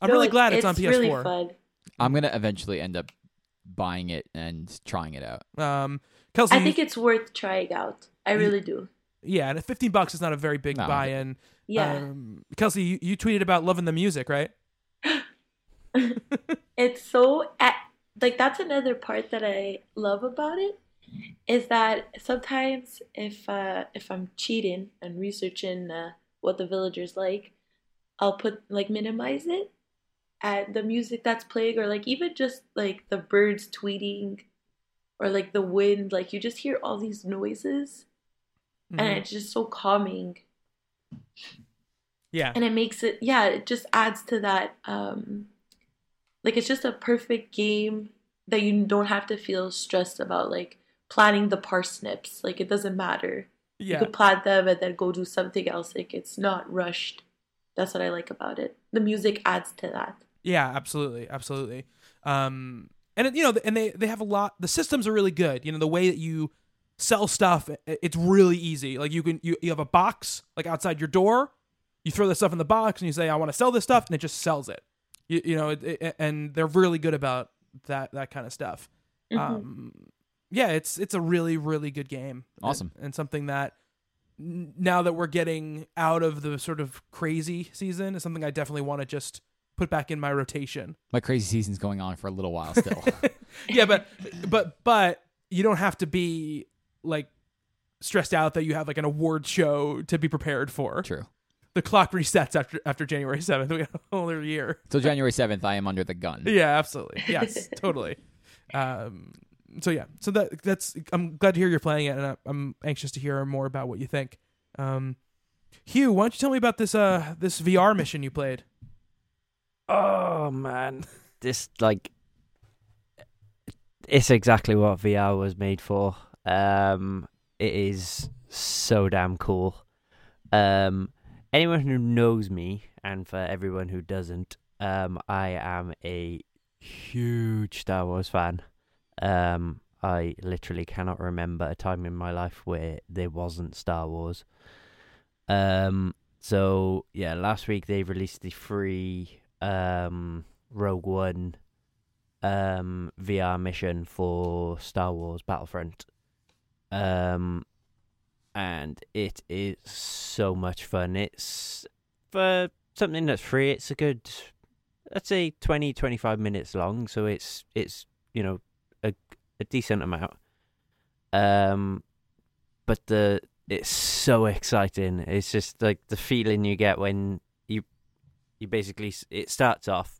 I'm really glad it's on PS4. Really fun. I'm gonna eventually end up buying it and trying it out. Kelsey, I think it's worth trying out. I really do. Yeah, and $15 is not a very big buy-in. Yeah. Kelsey, you tweeted about loving the music, right? It's so... like, that's another part that I love about it, is that sometimes if I'm cheating and researching what the villagers like, I'll put, like, minimize it at the music that's playing, or, like, even just, like, the birds tweeting, or, like, the wind. Like, you just hear all these noises. Mm-hmm. And it's just so calming. Yeah. And it makes it, it just adds to that. Like, it's just a perfect game that you don't have to feel stressed about, like, planting the parsnips. Like, it doesn't matter. Yeah. You could plant them and then go do something else. Like, it's not rushed. That's what I like about it. The music adds to that. Yeah, absolutely. Absolutely. And, you know, and they have a lot. The systems are really good. You know, the way that you sell stuff, it's really easy. Like, you have a box like outside your door, you throw the stuff in the box and you say, I want to sell this stuff, and it just sells it, and they're really good about that kind of stuff. Mm-hmm. It's a really, really good game. Awesome. And something that, now that we're getting out of the sort of crazy season, is something I definitely want to just put back in my rotation. My crazy season's going on for a little while still. Yeah, but you don't have to be like stressed out that you have like an award show to be prepared for. True. The clock resets after January 7th. We got a whole other year. So January 7th, I am under the gun. Yeah, absolutely. Yes, totally. So that's, I'm glad to hear you're playing it, and I'm anxious to hear more about what you think. Hugh, why don't you tell me about this VR mission you played? Oh man. This it's exactly what VR was made for. It is so damn cool. Anyone who knows me, and for everyone who doesn't, I am a huge Star Wars fan. I literally cannot remember a time in my life where there wasn't Star Wars. So, yeah, last week they released the free Rogue One VR mission for Star Wars Battlefront. And it is so much fun. It's, for something that's free, it's a good, I'd say 20, 25 minutes long. So it's you know, a decent amount. But it's so exciting. It's just like the feeling you get when you basically, it starts off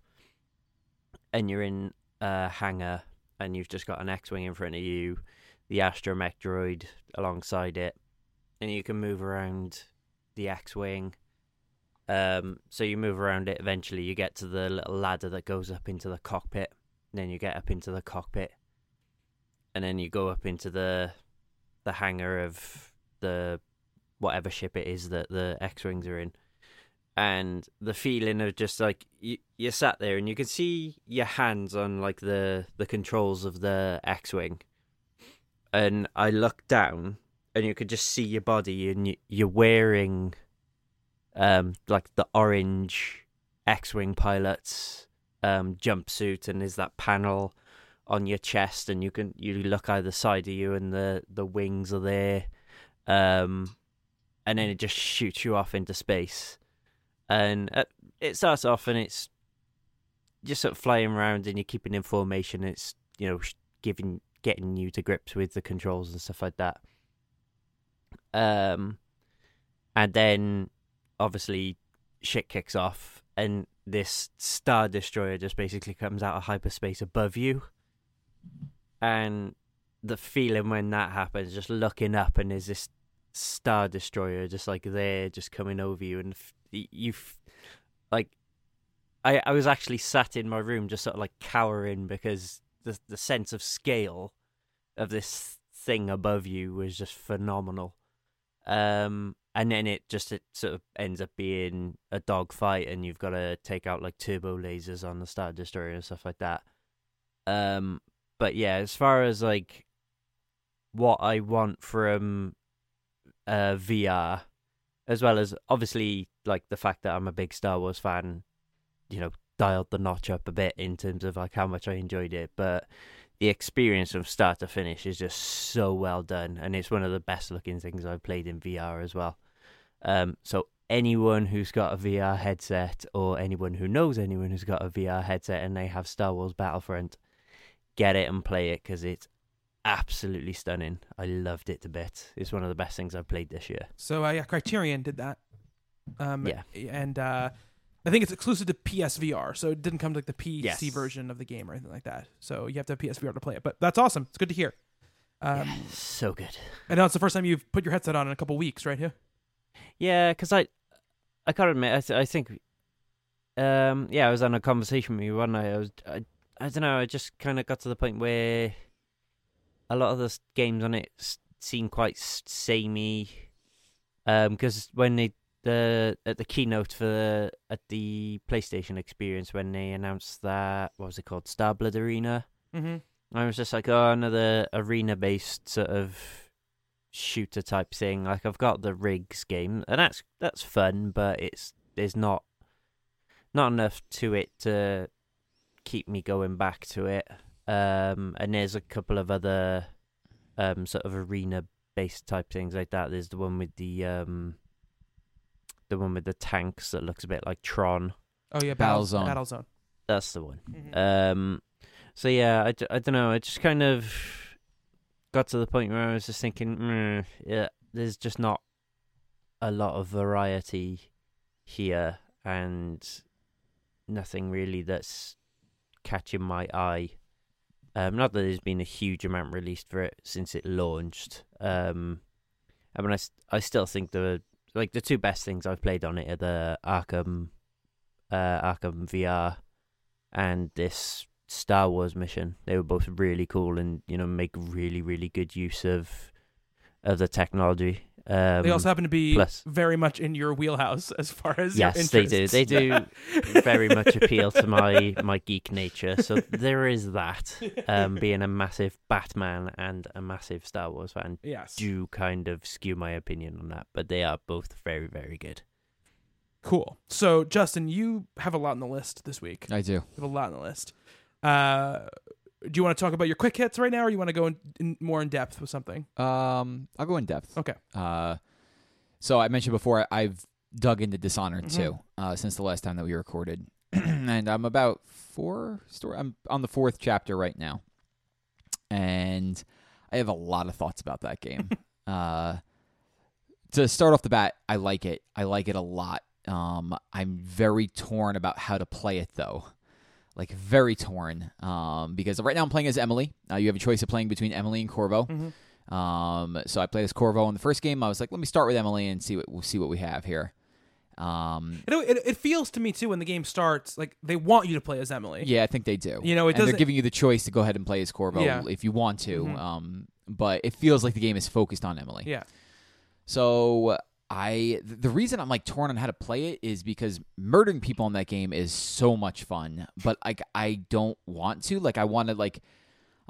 and you're in a hangar and you've just got an X-Wing in front of you, the astromech droid alongside it, and you can move around the X-Wing. So you move around it, eventually you get to the little ladder that goes up into the cockpit, and then you get up into the cockpit, and then you go up into the hangar of the whatever ship it is that the X-Wings are in. And the feeling of just like you're sat there and you can see your hands on like the controls of the X-Wing, and I looked down and you could just see your body, and you're wearing like the orange X-Wing pilot's jumpsuit, and there's that panel on your chest, and you look either side of you, and the wings are there, and then it just shoots you off into space. And it starts off and it's just sort of flying around and you're keeping in formation. It's, you know, getting you to grips with the controls and stuff like that. And then obviously shit kicks off and this Star Destroyer just basically comes out of hyperspace above you. And the feeling when that happens, just looking up and there's this Star Destroyer just like there, just coming over you, and I was actually sat in my room just sort of like cowering, because the sense of scale of this thing above you was just phenomenal. And then it sort of ends up being a dog fight, and you've got to take out like turbo lasers on the Star Destroyer and stuff like that. But yeah, as far as like what I want from VR, as well as obviously like the fact that I'm a big Star Wars fan, you know, dialed the notch up a bit in terms of like how much I enjoyed it. But the experience from start to finish is just so well done, and it's one of the best looking things I've played in VR as well. So anyone who's got a VR headset, or anyone who knows anyone who's got a VR headset and they have Star Wars Battlefront, get it and play it, because it's absolutely stunning. I loved it to bits. It's one of the best things I've played this year. So Criterion did that. Yeah. And I think it's exclusive to PSVR, so it didn't come to like the PC version of the game or anything like that. So you have to have PSVR to play it. But that's awesome. It's good to hear. Yeah, so good. I know it's the first time you've put your headset on in a couple weeks, right? Here. Yeah, because I can't admit, I think, I was on a conversation with you one night. I don't know, I just kind of got to the point where a lot of the games on it seem quite samey, because when at the keynote at the PlayStation Experience, when they announced that, what was it called, Starblood Arena, I was just like, oh, another arena-based sort of shooter type thing. Like, I've got the Rigs game, and that's fun, but there's not enough to it to keep me going back to it. And there's a couple of other sort of arena-based type things like that. There's the one with the tanks that looks a bit like Tron. Oh yeah, Battlezone. That's the one. Mm-hmm. So yeah, I don't know. I just kind of got to the point where I was just thinking, there's just not a lot of variety here, and nothing really that's catching my eye. Not that there's been a huge amount released for it since it launched. I mean, I still think the two best things I've played on it are the Arkham VR and this Star Wars mission. They were both really cool, and you know, make really really good use of the technology. They also happen to be very much in your wheelhouse as far as your interests. They do. They do very much appeal to my geek nature. So there is that. Being a massive Batman and a massive Star Wars fan do kind of skew my opinion on that. But they are both very, very good. Cool. So, Justin, you have a lot on the list this week. I do. You have a lot on the list. Do you want to talk about your quick hits right now, or you want to go in more in depth with something? I'll go in depth. Okay. So I mentioned before, I've dug into Dishonored 2 since the last time that we recorded, and I'm about I'm on the fourth chapter right now, and I have a lot of thoughts about that game. To start off the bat, I like it. I like it a lot. I'm very torn about how to play it, though. Like, very torn, because right now I'm playing as Emily. You have a choice of playing between Emily and Corvo. Mm-hmm. So I played as Corvo in the first game. I was like, let me start with Emily and see what we have here. It feels to me too when the game starts like they want you to play as Emily. Yeah, I think they do. You know, they're giving you the choice to go ahead and play as Corvo if you want to. Mm-hmm. But it feels like the game is focused on Emily. Yeah. So the reason I'm like torn on how to play it is because murdering people in that game is so much fun, but like I don't want to. Like I want to I'm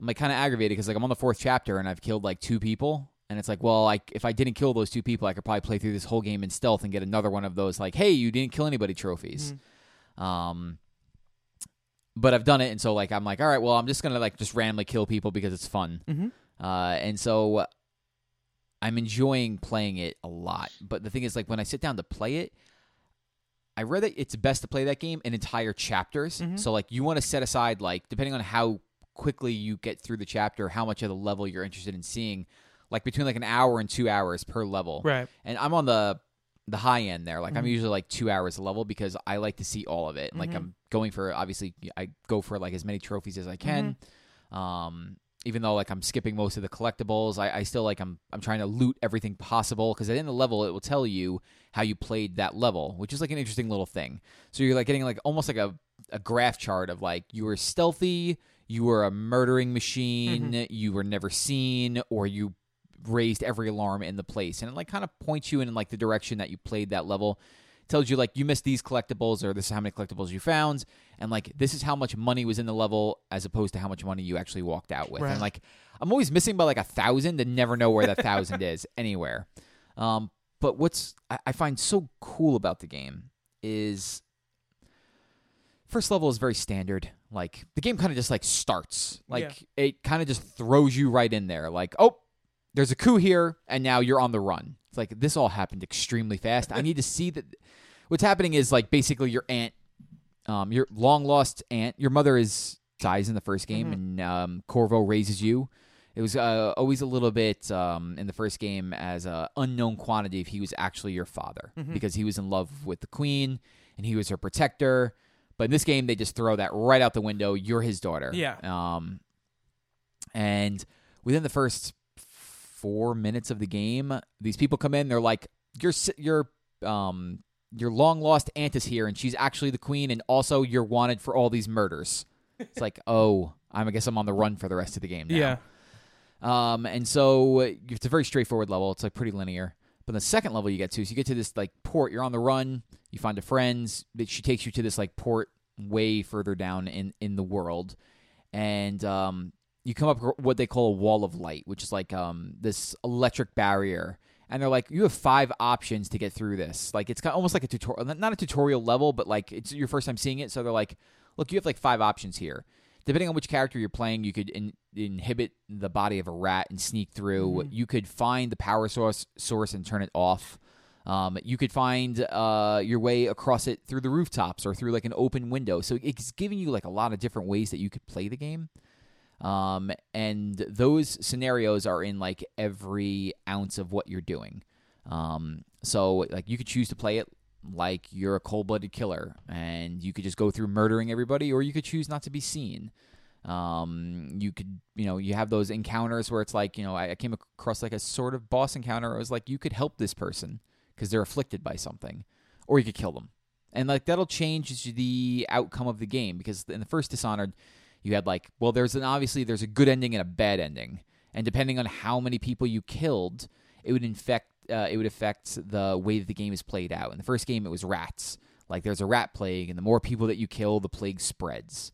like kind of aggravated because like I'm on the fourth chapter and I've killed like two people, and it's like, well, like if I didn't kill those two people, I could probably play through this whole game in stealth and get another one of those like, hey, you didn't kill anybody trophies. Mm-hmm. But I've done it, and so like I'm like, all right, well, I'm just gonna like just randomly kill people because it's fun. Mm-hmm. And so I'm enjoying playing it a lot, but the thing is, like, when I sit down to play it, I read that it's best to play that game in entire chapters. Mm-hmm. So, like, you want to set aside, like, depending on how quickly you get through the chapter, how much of the level you're interested in seeing, like, between, like, an hour and 2 hours per level. Right. And I'm on the high end there. Like, mm-hmm. I'm usually, like, 2 hours a level because I like to see all of it. Mm-hmm. Like, I'm going for, obviously, I go for, like, as many trophies as I can. Mm-hmm. Even though like I'm skipping most of the collectibles, I still like I'm trying to loot everything possible because at the end of the level it will tell you how you played that level, which is like an interesting little thing. So you're like getting like almost like a graph chart of like you were stealthy, you were a murdering machine, mm-hmm. you were never seen, or you raised every alarm in the place, and it like kind of points you in like the direction that you played that level. Tells you, like, you missed these collectibles or this is how many collectibles you found. And, like, this is how much money was in the level as opposed to how much money you actually walked out with. Right. And, like, I'm always missing by, like, 1,000 and never know where that 1,000 is anywhere. But what's I find so cool about the game is first level is very standard. Like, the game kind of just, like, starts. Like, it kind of just throws you right in there. Like, oh, there's a coup here, and now you're on the run. It's like, this all happened extremely fast. I need to see that. What's happening is like basically your aunt, your long lost aunt. Your mother dies in the first game, mm-hmm. and Corvo raises you. It was always a little bit in the first game as an unknown quantity if he was actually your father, mm-hmm. because he was in love with the queen and he was her protector. But in this game, they just throw that right out the window. You're his daughter. Yeah. And within the first 4 minutes of the game, these people come in. They're like, your long-lost aunt is here, and she's actually the queen, and also you're wanted for all these murders. It's like, oh, I guess I'm on the run for the rest of the game now. Yeah. And so it's a very straightforward level. It's, like, pretty linear. But the second level you get to, so you get to this, like, port. You're on the run. You find a friend. She takes you to this, like, port way further down in the world. And you come up with what they call a wall of light, which is, like, this electric barrier. And they're like, you have 5 options to get through this. Like, it's kind of almost like a tutorial, not a tutorial level, but like it's your first time seeing it. So they're like, look, you have like 5 options here. Depending on which character you're playing, you could inhibit the body of a rat and sneak through. Mm-hmm. You could find the power source and turn it off. You could find your way across it through the rooftops or through like an open window. So it's giving you like a lot of different ways that you could play the game. And those scenarios are in like every ounce of what you're doing. So like you could choose to play it like you're a cold-blooded killer and you could just go through murdering everybody, or you could choose not to be seen. You could, you have those encounters where it's like, I came across like a sort of boss encounter. It was like, you could help this person because they're afflicted by something, or you could kill them. And like, that'll change the outcome of the game, because in the first Dishonored, you had like, well, there's a good ending and a bad ending. And depending on how many people you killed, it would infect it would affect the way that the game is played out. In the first game, it was rats. Like, there's a rat plague, and the more people that you kill, the plague spreads.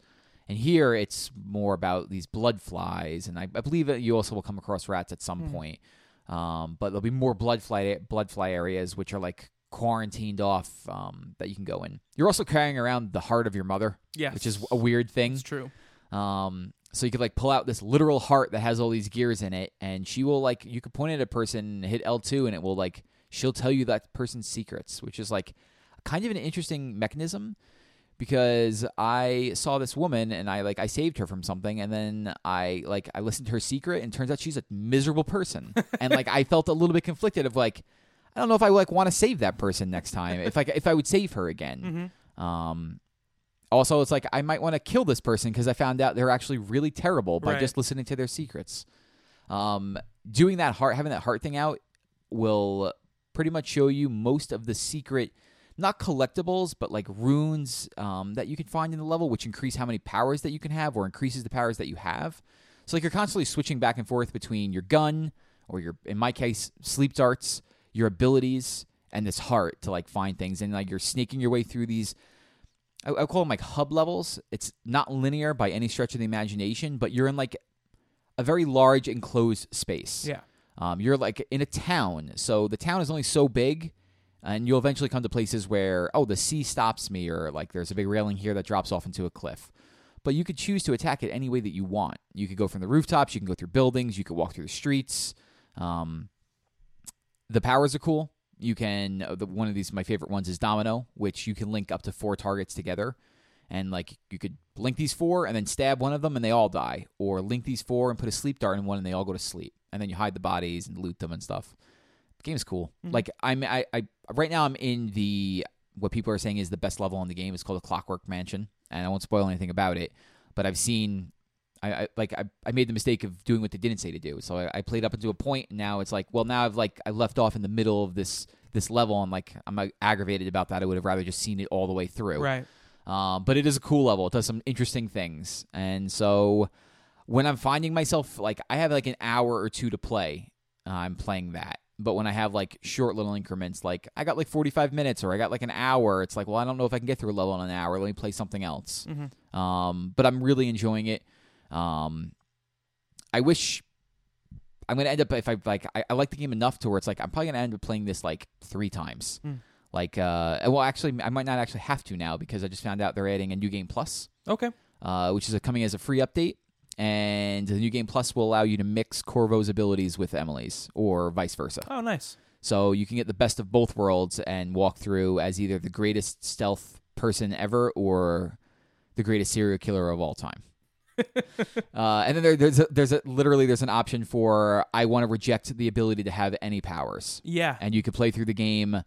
And here, it's more about these blood flies, and I believe that you also will come across rats at some point. But there'll be more blood fly areas, which are, like, quarantined off that you can go in. You're also carrying around the heart of your mother, which is a weird thing. It's true. So you could, like, pull out this literal heart that has all these gears in it, and she will, like, you could point at a person, hit L2, and it will, like, she'll tell you that person's secrets, which is, like, kind of an interesting mechanism, because I saw this woman, and I saved her from something, and then I listened to her secret, and it turns out she's a miserable person. And, like, I felt a little bit conflicted of, like, I don't know if I, like, want to save that person next time, if I would save her again. Also, it's like, I might want to kill this person because I found out they're actually really terrible by just listening to their secrets. Doing that heart, having that heart thing out will pretty much show you most of the secret, not collectibles, but like runes that you can find in the level, which increase how many powers that you can have or increases the powers that you have. So like you're constantly switching back and forth between your gun or your, in my case, sleep darts, your abilities, and this heart to like find things. And like you're sneaking your way through these, I call them like hub levels. It's not linear by any stretch of the imagination, but you're in like a very large enclosed space. Yeah. You're like in a town. So the town is only so big, and you'll eventually come to places where, oh, the sea stops me, or like there's a big railing here that drops off into a cliff. But you could choose to attack it any way that you want. You could go from the rooftops. You can go through buildings. You could walk through the streets. The powers are cool. You can, one of these, my favorite ones is Domino, which you can link up to 4 targets together. And like you could link these 4 and then stab one of them and they all die. Or link these 4 and put a sleep dart in one and they all go to sleep. And then you hide the bodies and loot them and stuff. The game's cool. Mm-hmm. Like I right now I'm in the, what people are saying is the best level in the game. It's called the Clockwork Mansion. And I won't spoil anything about it. But I've seen, I made the mistake of doing what they didn't say to do. So I played up into a point, and now it's like, well, now I've like I left off in the middle of this level, and like I'm aggravated about that. I would have rather just seen it all the way through. Right. But it is a cool level. It does some interesting things, and so when I'm finding myself like I have like an hour or two to play, I'm playing that. But when I have like short little increments, like I got like 45 minutes or I got like an hour, it's like, well, I don't know if I can get through a level in an hour. Let me play something else. Mm-hmm. But I'm really enjoying it. I wish I'm going to end up, if I like, I like the game enough to where it's like, I'm probably going to end up playing this like 3 times. Like, well, actually I might not actually have to now because I just found out they're adding a new game plus, which is coming as a free update, and the new game plus will allow you to mix Corvo's abilities with Emily's or vice versa. Oh, nice. So you can get the best of both worlds and walk through as either the greatest stealth person ever or the greatest serial killer of all time. And then there's an option for I want to reject the ability to have any powers. Yeah. And you could play through the game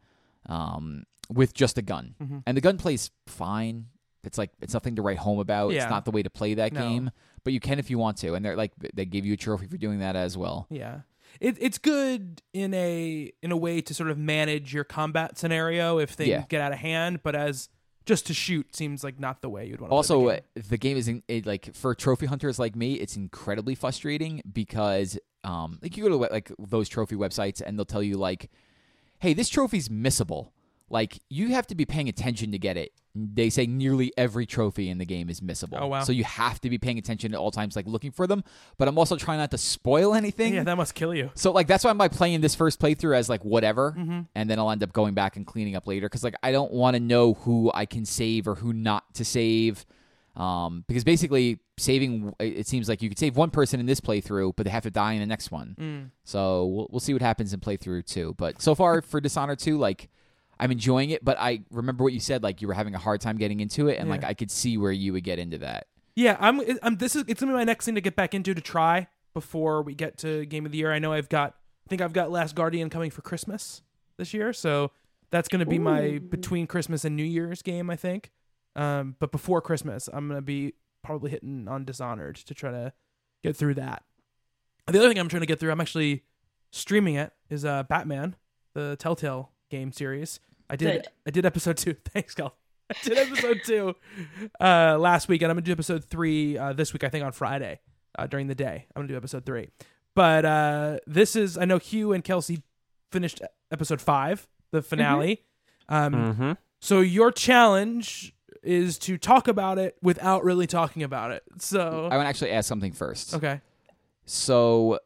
with just a gun. Mm-hmm. And the gun plays fine. It's like it's nothing to write home about. Yeah. It's not the way to play that game, but you can if you want to. And they're like they give you a trophy for doing that as well. Yeah. It's good in a way to sort of manage your combat scenario if things get out of hand, but as just to shoot seems like not the way you'd want to play the game. Also, the game is like for trophy hunters like me, it's incredibly frustrating because like you go to like those trophy websites and they'll tell you like, hey, this trophy's missable. Like you have to be paying attention to get it. They say nearly every trophy in the game is missable. Oh, wow. So you have to be paying attention at all times, like looking for them. But I'm also trying not to spoil anything. Yeah, that must kill you. So like that's why I'm like playing this first playthrough as like whatever, and then I'll end up going back and cleaning up later because like I don't want to know who I can save or who not to save, because basically saving it seems like you could save one person in this playthrough, but they have to die in the next one. So we'll see what happens in playthrough 2. But so far for Dishonored 2, like, I'm enjoying it, but I remember what you said. Like you were having a hard time getting into it, and like I could see where you would get into that. Yeah, I'm. It's gonna be my next thing to get back into to try before we get to Game of the Year. I know I've got Last Guardian coming for Christmas this year, so that's gonna be my between Christmas and New Year's game, I think. But before Christmas, I'm gonna be probably hitting on Dishonored to try to get through that. The other thing I'm trying to get through, I'm actually streaming it, is Batman, the Telltale game series. I did episode 2. Thanks, Cal. I did episode 2 last week, and I'm gonna do episode 3 this week. I think on Friday during the day I'm gonna do episode 3. But this is, I know Hugh and Kelsey finished episode 5, the finale. Mm-hmm. So your challenge is to talk about it without really talking about it. So I want to actually ask something first. Okay. So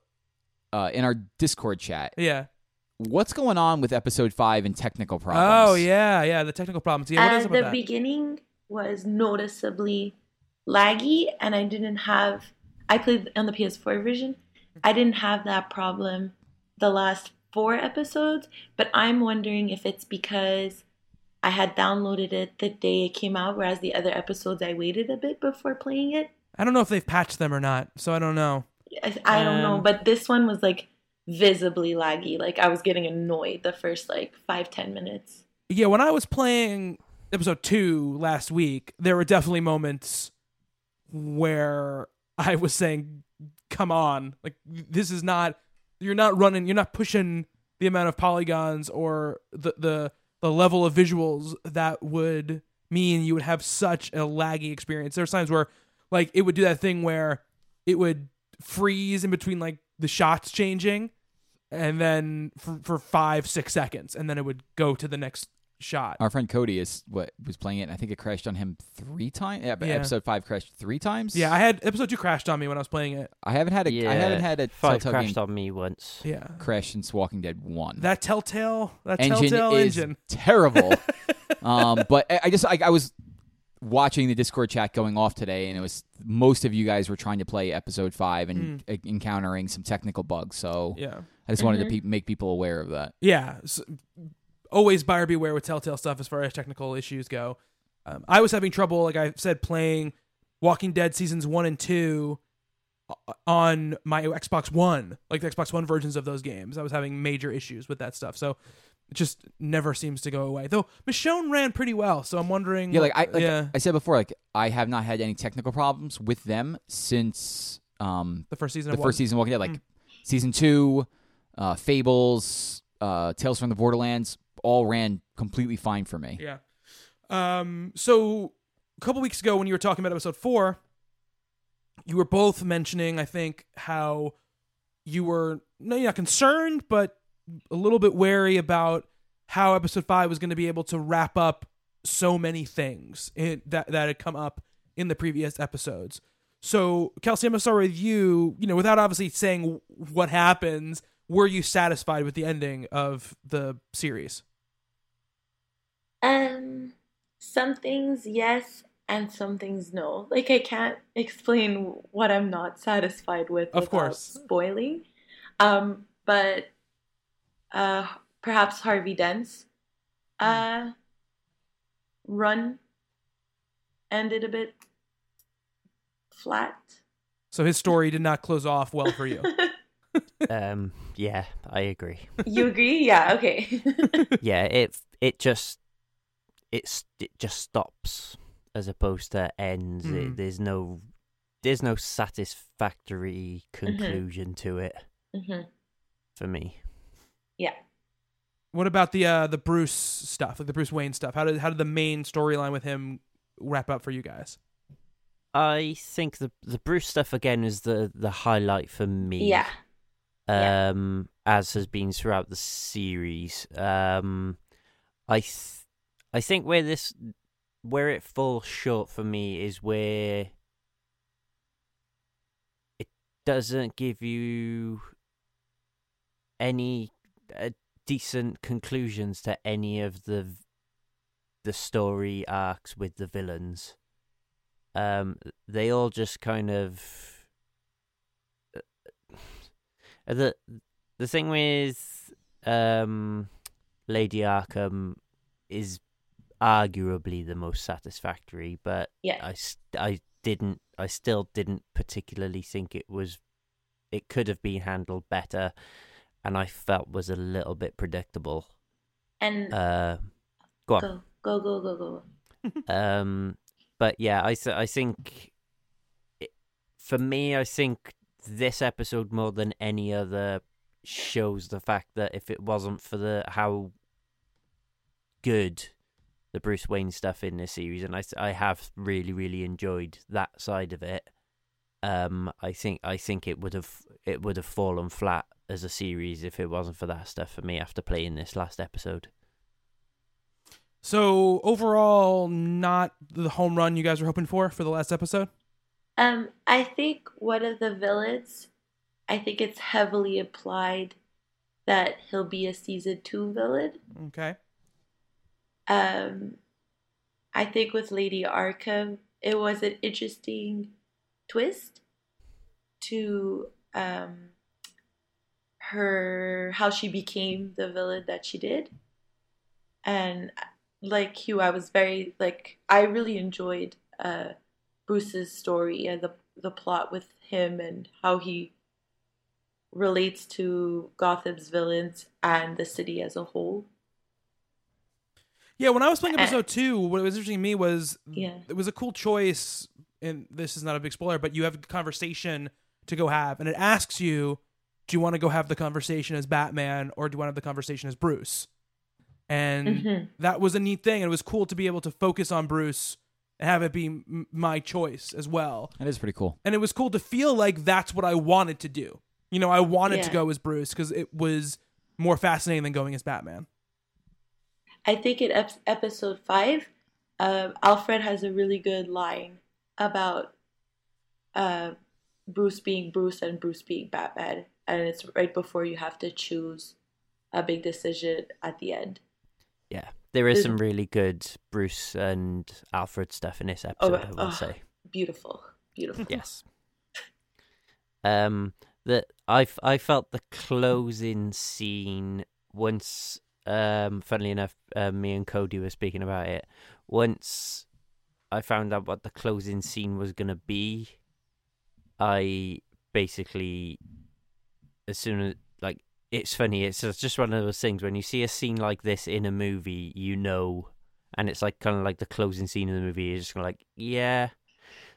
in our Discord chat. Yeah. What's going on with episode 5 and technical problems? Oh, yeah, the technical problems. Yeah, what is about that? Beginning was noticeably laggy, and I played on the PS4 version. I didn't have that problem the last 4 episodes, but I'm wondering if it's because I had downloaded it the day it came out, whereas the other episodes I waited a bit before playing it. I don't know if they've patched them or not, so I don't know. I don't know, but this one was like visibly laggy. Like I was getting annoyed the first 5-10 minutes. Yeah, when I was playing episode 2 last week, there were definitely moments where I was saying, "Come on, this is not. You're not pushing the amount of polygons or the level of visuals that would mean you would have such a laggy experience." There are times where it would do that thing where it would freeze in between the shots changing. And then for 5-6 seconds, and then it would go to the next shot. Our friend Cody was playing it, and I think it crashed on him 3 times. Yeah, but episode 5 crashed 3 times. Yeah, I had episode 2 crashed on me when I was playing it. I haven't had a 5 Telltale crashed game on me once. Yeah, crashed since Walking Dead 1. That Telltale engine is terrible. But I was watching the Discord chat going off today, and it was most of you guys were trying to play episode 5 and encountering some technical bugs. So yeah, I just wanted to make people aware of that. Yeah, so, always buyer beware with Telltale stuff as far as technical issues go. I was having trouble, like I said, playing Walking Dead seasons 1 and 2 on my Xbox One, the Xbox One versions of those games. I was having major issues with that stuff. So it just never seems to go away. Though Michonne ran pretty well, so I'm wondering... Yeah, I said before, I have not had any technical problems with them since... the first season of Walking Dead. Season 2, Fables, Tales from the Borderlands, all ran completely fine for me. Yeah. So a couple weeks ago when you were talking about episode 4, you were both mentioning, I think, how you were... No, you're not concerned, but... a little bit wary about how episode 5 was going to be able to wrap up so many things that had come up in the previous episodes. So, Kelsey, I'm going to start with you. You know, without obviously saying what happens, were you satisfied with the ending of the series? Some things, yes, and some things, no. I can't explain what I'm not satisfied with without spoiling. But... perhaps Harvey Dent's run ended a bit flat. So his story did not close off well for you. Yeah, I agree. You agree? Yeah. Okay. Yeah. It just stops as opposed to ends. Mm. There's no satisfactory conclusion to it for me. Yeah. What about the Bruce stuff, the Bruce Wayne stuff? How did the main storyline with him wrap up for you guys? I think the Bruce stuff again is the highlight for me. Yeah. As has been throughout the series. I think where it falls short for me is where it doesn't give you any decent conclusions to any of the story arcs with the villains. They all just kind of the thing with Lady Arkham is arguably the most satisfactory, but yeah. I still didn't particularly think it could have been handled better. And I felt was a little bit predictable. And go on. Go. But yeah, I think for me, I think this episode more than any other shows the fact that if it wasn't for how good the Bruce Wayne stuff in this series, and I have really really enjoyed that side of it. I think it would have fallen flat as a series if it wasn't for that stuff for me after playing this last episode. So overall, not the home run you guys were hoping for the last episode? I think one of the villains, I think it's heavily implied that he'll be a season 2 villain. Okay. I think with Lady Arkham, it was an interesting twist to her, how she became the villain that she did. And like Hugh, I was very, I really enjoyed Bruce's story and the plot with him and how he relates to Gotham's villains and the city as a whole. Yeah, when I was playing episode 2, what was interesting to me was it was a cool choice, and this is not a big spoiler, but you have a conversation to go have, and it asks you, do you want to go have the conversation as Batman or do you want to have the conversation as Bruce? And that was a neat thing. It was cool to be able to focus on Bruce and have it be my choice as well. That is pretty cool. And it was cool to feel like that's what I wanted to do. You know, I wanted to go as Bruce because it was more fascinating than going as Batman. I think in episode 5, Alfred has a really good line about Bruce being Bruce and Bruce being Batman. And it's right before you have to choose a big decision at the end. Yeah. There is some really good Bruce and Alfred stuff in this episode, I would say. Beautiful. Beautiful. Yes. I felt the closing scene once, funnily enough, me and Cody were speaking about it. Once I found out what the closing scene was going to be, I basically, as soon as, it's funny, it's just one of those things, when you see a scene like this in a movie, you know, and it's like kind of like the closing scene of the movie, you're just like, yeah,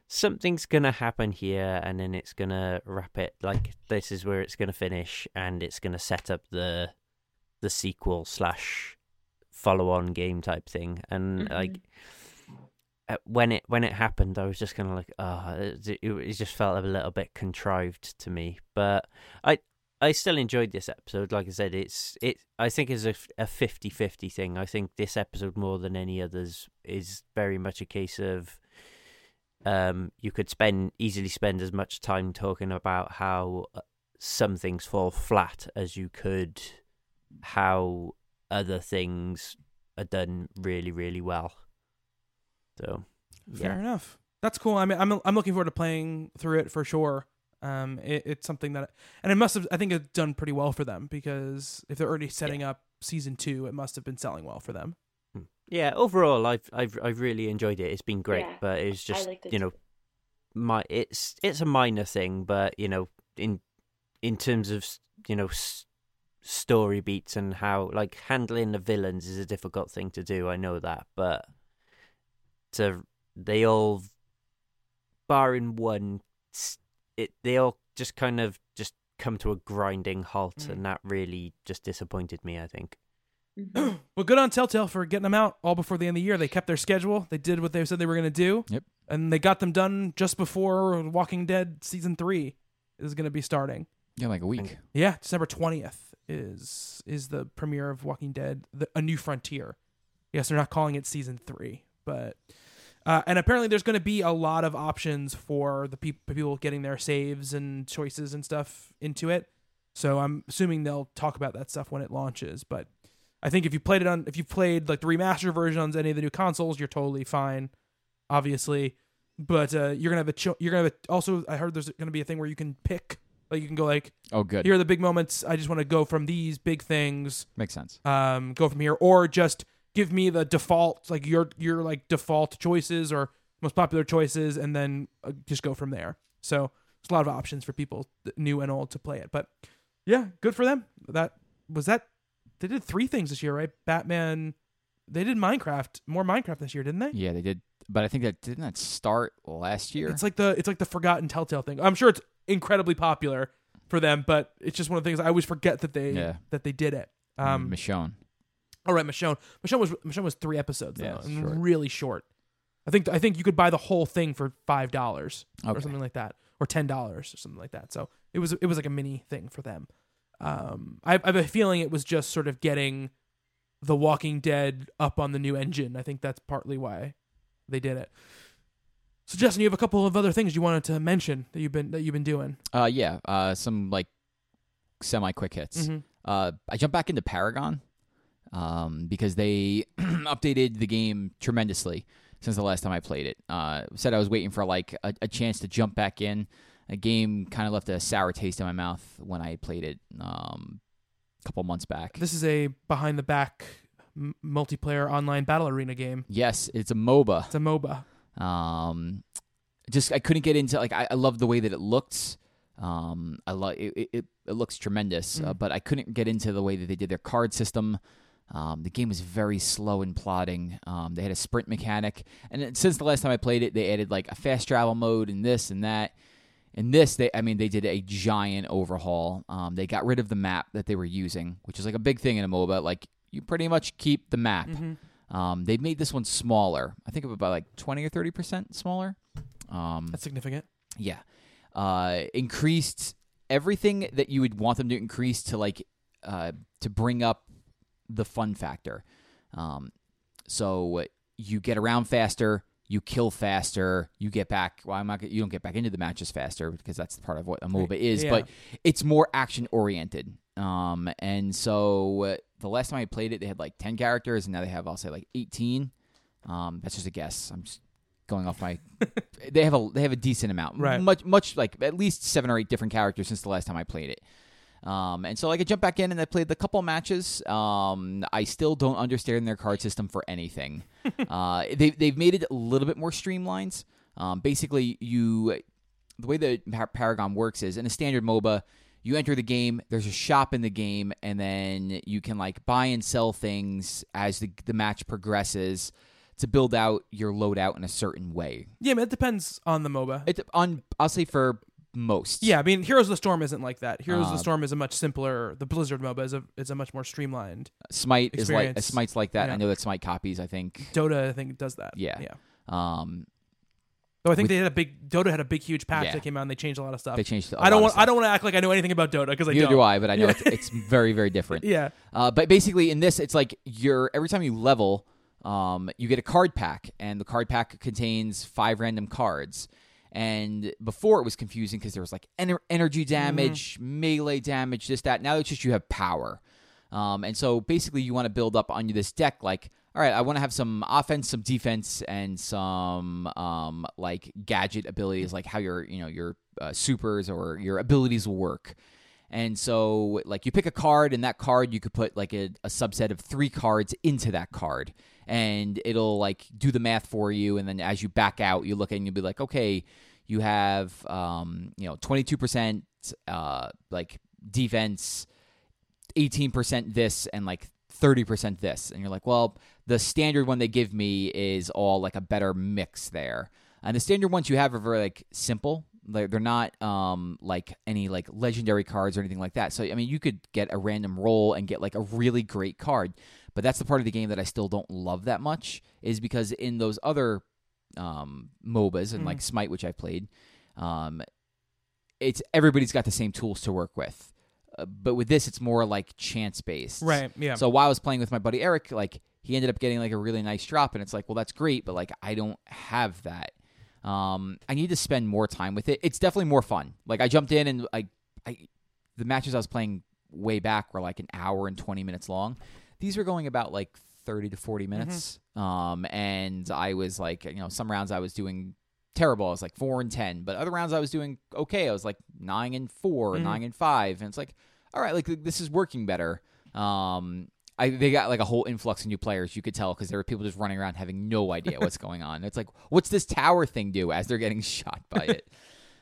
something's going to happen here, and then it's going to wrap it, like, this is where it's going to finish, and it's going to set up the sequel / follow-on game type thing, and, when it happened, I was just kind of like, it just felt a little bit contrived to me, but I still enjoyed this episode. Like I said, I think it's a 50-50 thing. I think this episode, more than any others, is very much a case of you could easily spend as much time talking about how some things fall flat as you could how other things are done really, really well. So, fair enough. That's cool. I mean, I'm looking forward to playing through it for sure. It's something that, I think it's done pretty well for them, because if they're already setting up season 2, it must have been selling well for them. Yeah, overall, I've really enjoyed it. It's been great, but it's just it's a minor thing, but you know, in terms of story beats and how handling the villains is a difficult thing to do. I know that, but they all, barring one. They all just kind of just come to a grinding halt, and that really just disappointed me, I think. Well, good on Telltale for getting them out all before the end of the year. They kept their schedule. They did what they said they were going to do. Yep. And they got them done just before Walking Dead Season 3 is going to be starting. Yeah, like a week. And, December 20th is the premiere of Walking Dead, A New Frontier. Yes, they're not calling it Season 3, but... and apparently there's going to be a lot of options for the people getting their saves and choices and stuff into it. So I'm assuming they'll talk about that stuff when it launches. But I think if you played the remastered versions, any of the new consoles, you're totally fine, obviously. But also I heard there's going to be a thing where you can pick, you can go oh good, here are the big moments. I just want to go from these big things. Makes sense. Go from here, or just. Give me the default, your default choices or most popular choices, and then just go from there. So there's a lot of options for people, new and old, to play it. But yeah, good for them. They did 3 things this year, right? Batman. They did more Minecraft this year, didn't they? Yeah, they did. But I think didn't that start last year? It's like the forgotten Telltale thing. I'm sure it's incredibly popular for them, but it's just one of the things I always forget that they did it. Michonne. All right, Michonne was 3 episodes, though, really short. I think you could buy the whole thing for $5 or something like that, or $10 or something like that. So it was like a mini thing for them. I have a feeling it was just sort of getting The Walking Dead up on the new engine. I think that's partly why they did it. So Justin, you have a couple of other things you wanted to mention that you've been doing. Some like semi-quick hits. Mm-hmm. I jumped back into Paragon because they updated the game tremendously since the last time I played it. Said I was waiting for like a chance to jump back in. A game kind of left a sour taste in my mouth when I played it a couple months back. This is a behind-the-back multiplayer online battle arena game. Yes, it's a MOBA. It's a MOBA. I couldn't get into like I love the way that it looked. It looks tremendous, but I couldn't get into the way that they did their card system. The game was very slow and plodding. They had a sprint mechanic, and since the last time I played it, they added like a fast travel mode and this and that. And this, they did a giant overhaul. They got rid of the map that they were using, which is like a big thing in a MOBA. Like you pretty much keep the map. Mm-hmm. They've made this one smaller. I think about like 20 or 30% smaller. That's significant. Yeah. Increased everything that you would want them to increase to like to bring up the fun factor. So you get around faster. You kill faster. You get back. Well, you don't get back into the matches faster because that's part of what a MOBA is. Yeah. But it's more action oriented. And so the last time I played it, they had like 10 characters, and now they have, I'll say, like 18. That's just a guess. I'm just going off my. They have a decent amount, right? Much like at least 7 or 8 different characters since the last time I played it. And so like I jumped back in and I played a couple matches. I still don't understand their card system for anything. They've made it a little bit more streamlined. Basically, the way that Paragon works is in a standard MOBA, you enter the game. There's a shop in the game, and then you can like buy and sell things as the match progresses to build out your loadout in a certain way. Yeah, but it depends on the MOBA. I'll say for. Most. Yeah, I mean, Heroes of the Storm isn't like that. Heroes of the Storm is a much simpler. The Blizzard MOBA is a much more streamlined. Smite experience. Smite's like that. Yeah. I know that Smite copies. I think Dota, does that. Yeah. Dota had a big, huge patch that came out, and they changed a lot of stuff. They changed. I don't want to act like I know anything about Dota because neither do I. But I know it's very, very different. Yeah. But basically, in this, it's like every time you level, you get a card pack, and the card pack contains 5 random cards. And before it was confusing because there was like energy damage, melee damage, this, that. Now it's just you have power. And so basically you want to build up on this deck like, all right, I want to have some offense, some defense, and some like gadget abilities, like how your supers or your abilities will work. And so like you pick a card, and that card you could put like a subset of 3 cards into that card. And it'll like do the math for you, and then as you back out, you look at it and you'll be like, okay, you have 22% like defense, 18% this, and like 30% this, and you're like, well, the standard one they give me is all like a better mix there, and the standard ones you have are very like simple. They're not like any like legendary cards or anything like that. So I mean, you could get a random roll and get like a really great card. But that's the part of the game that I still don't love that much, is because in those other MOBAs and like Smite, which I played, it's everybody's got the same tools to work with. But with this, it's more like chance based, right? Yeah. So while I was playing with my buddy Eric, like he ended up getting like a really nice drop, and it's like, well, that's great, but like I don't have that. I need to spend more time with it. It's definitely more fun. Like I jumped in and the matches I was playing way back were like an hour and 20 minutes long. These were going about like 30 to 40 minutes. Mm-hmm. And I was like, some rounds I was doing terrible. I was like 4 and 10, but other rounds I was doing okay. I was like 9 and 4, 9 and 5. And it's like, all right, like this is working better. They got like a whole influx of new players. You could tell because there were people just running around having no idea what's going on. It's like, what's this tower thing do as they're getting shot by it?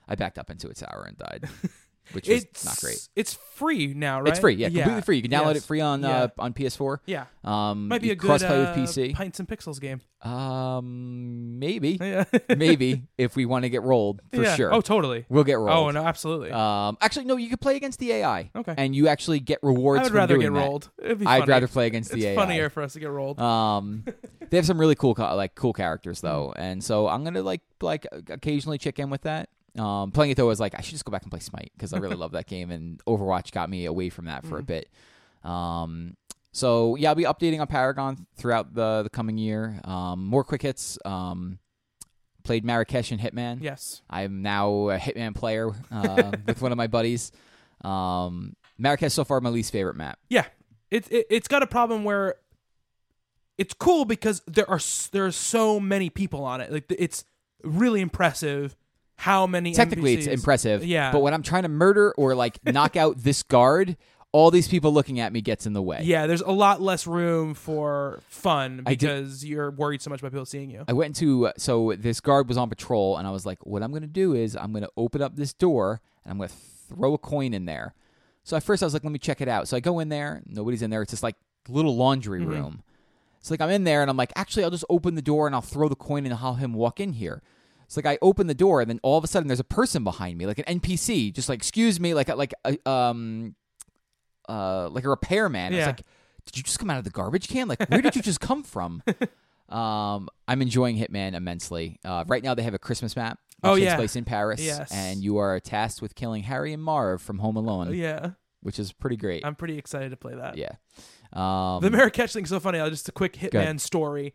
I backed up into a tower and died. Which is not great. It's free now, right? It's free, yeah. Completely free. You can download it free on PS4. Yeah. Might be a good cross-play with PC. Pints and Pixels game. Maybe. Yeah. Maybe if we want to get rolled, for sure. Oh, totally. We'll get rolled. Oh, no, absolutely. Actually, no, you could play against the AI. Okay. And you actually get rewards for doing that. I would rather get rolled. It'd be funny. I'd rather play against the AI. It's funnier for us to get rolled. They have some really cool characters, though. And so I'm going to like occasionally check in with that. Playing it though, I was like, I should just go back and play Smite because I really love that game, and Overwatch got me away from that for a bit. So yeah, I'll be updating on Paragon throughout the coming year. More quick hits. Played Marrakesh and Hitman. Yes, I'm now a Hitman player with one of my buddies. Marrakesh so far my least favorite map. Yeah, it's got a problem where it's cool because there are so many people on it. Like it's really impressive. How many Technically, NPCs. It's impressive. Yeah. But when I'm trying to murder or like knock out this guard, all these people looking at me gets in the way. Yeah, there's a lot less room for fun because you're worried so much about people seeing you. I went into... So this guard was on patrol, and I was like, what I'm going to do is I'm going to open up this door, and I'm going to throw a coin in there. So at first I was like, let me check it out. So I go in there. Nobody's in there. It's this like little laundry room. It's like I'm in there, and I'm like, actually, I'll just open the door, and I'll throw the coin and I'll have him walk in here. It's like I open the door, and then all of a sudden there's a person behind me, like an NPC, just like, excuse me, like a repairman. Yeah. It's like, did you just come out of the garbage can? Like, where did you just come from? I'm enjoying Hitman immensely. Right now they have a Christmas map. Which takes place in Paris. Yes. And you are tasked with killing Harry and Marv from Home Alone. Yeah. Which is pretty great. I'm pretty excited to play that. Yeah. The Marrakesh thing's so funny. Just a quick Hitman story.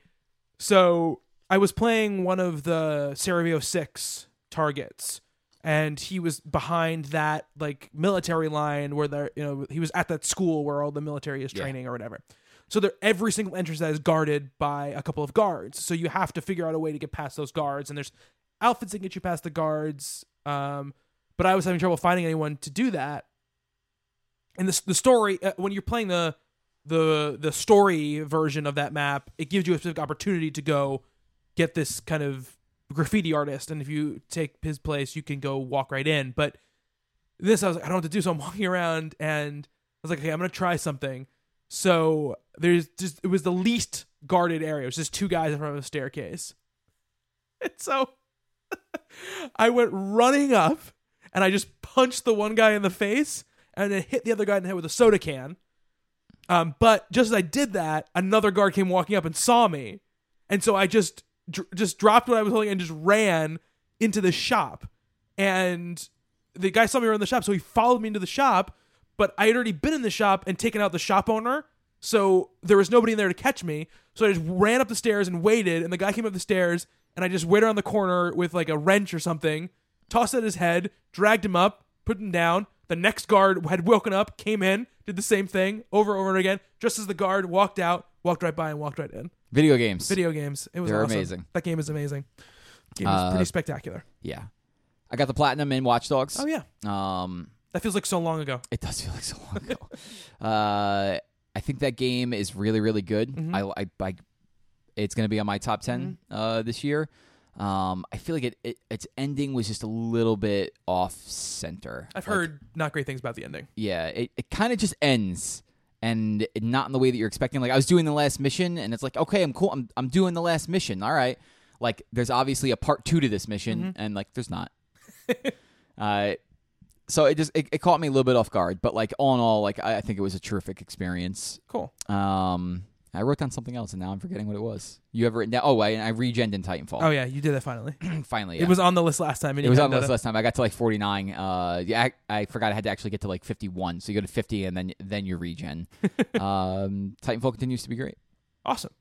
So... I was playing one of the Serario 6 targets, and he was behind that like military line where he was at that school where all the military is training or whatever. So every single entrance that is guarded by a couple of guards. So you have to figure out a way to get past those guards, and there's outfits that get you past the guards. But I was having trouble finding anyone to do that. And the story when you're playing the story version of that map, it gives you a specific opportunity to go get this kind of graffiti artist, and if you take his place, you can go walk right in. But this, I was like, I don't know what to do, so I'm walking around, and I was like, okay, I'm going to try something. So it was the least guarded area. It was just two guys in front of a staircase. And so I went running up, and I just punched the one guy in the face, and then hit the other guy in the head with a soda can. But just as I did that, another guard came walking up and saw me. And so I just dropped what I was holding and just ran into the shop, and the guy saw me around the shop, so he followed me into the shop, but I had already been in the shop and taken out the shop owner, so there was nobody in there to catch me. So I just ran up the stairs and waited, and the guy came up the stairs, and I just waited around the corner with like a wrench or something, tossed it at his head, dragged him up, put him down. The next guard had woken up, came in, did the same thing over and again, just as the guard walked out, walked right by, and walked right in. Video games. It was awesome. Amazing. That game is amazing. Game is pretty spectacular. Yeah. I got the platinum in Watch Dogs. Oh, yeah. That feels like so long ago. It does feel like so long ago. I think that game is really, really good. Mm-hmm. I it's going to be on my top 10 this year. I feel like its ending was just a little bit off center. I've heard not great things about the ending. Yeah. It kind of just ends. And not in the way that you're expecting. Like, I was doing the last mission, and it's like, okay, I'm cool. I'm doing the last mission. All right. Like, there's obviously a part 2 to this mission, and, like, there's not. So it caught me a little bit off guard. But, like, all in all, like, I think it was a terrific experience. Cool. I wrote down something else, and now I'm forgetting what it was. You ever written down? Oh, I regened in Titanfall. Oh, yeah. You did that finally. Finally, yeah. It was on the list last time. And it was on the list last time. I got to, like, 49. Yeah, I forgot I had to actually get to, like, 51. So you go to 50, and then you regen. Titanfall continues to be great. Awesome.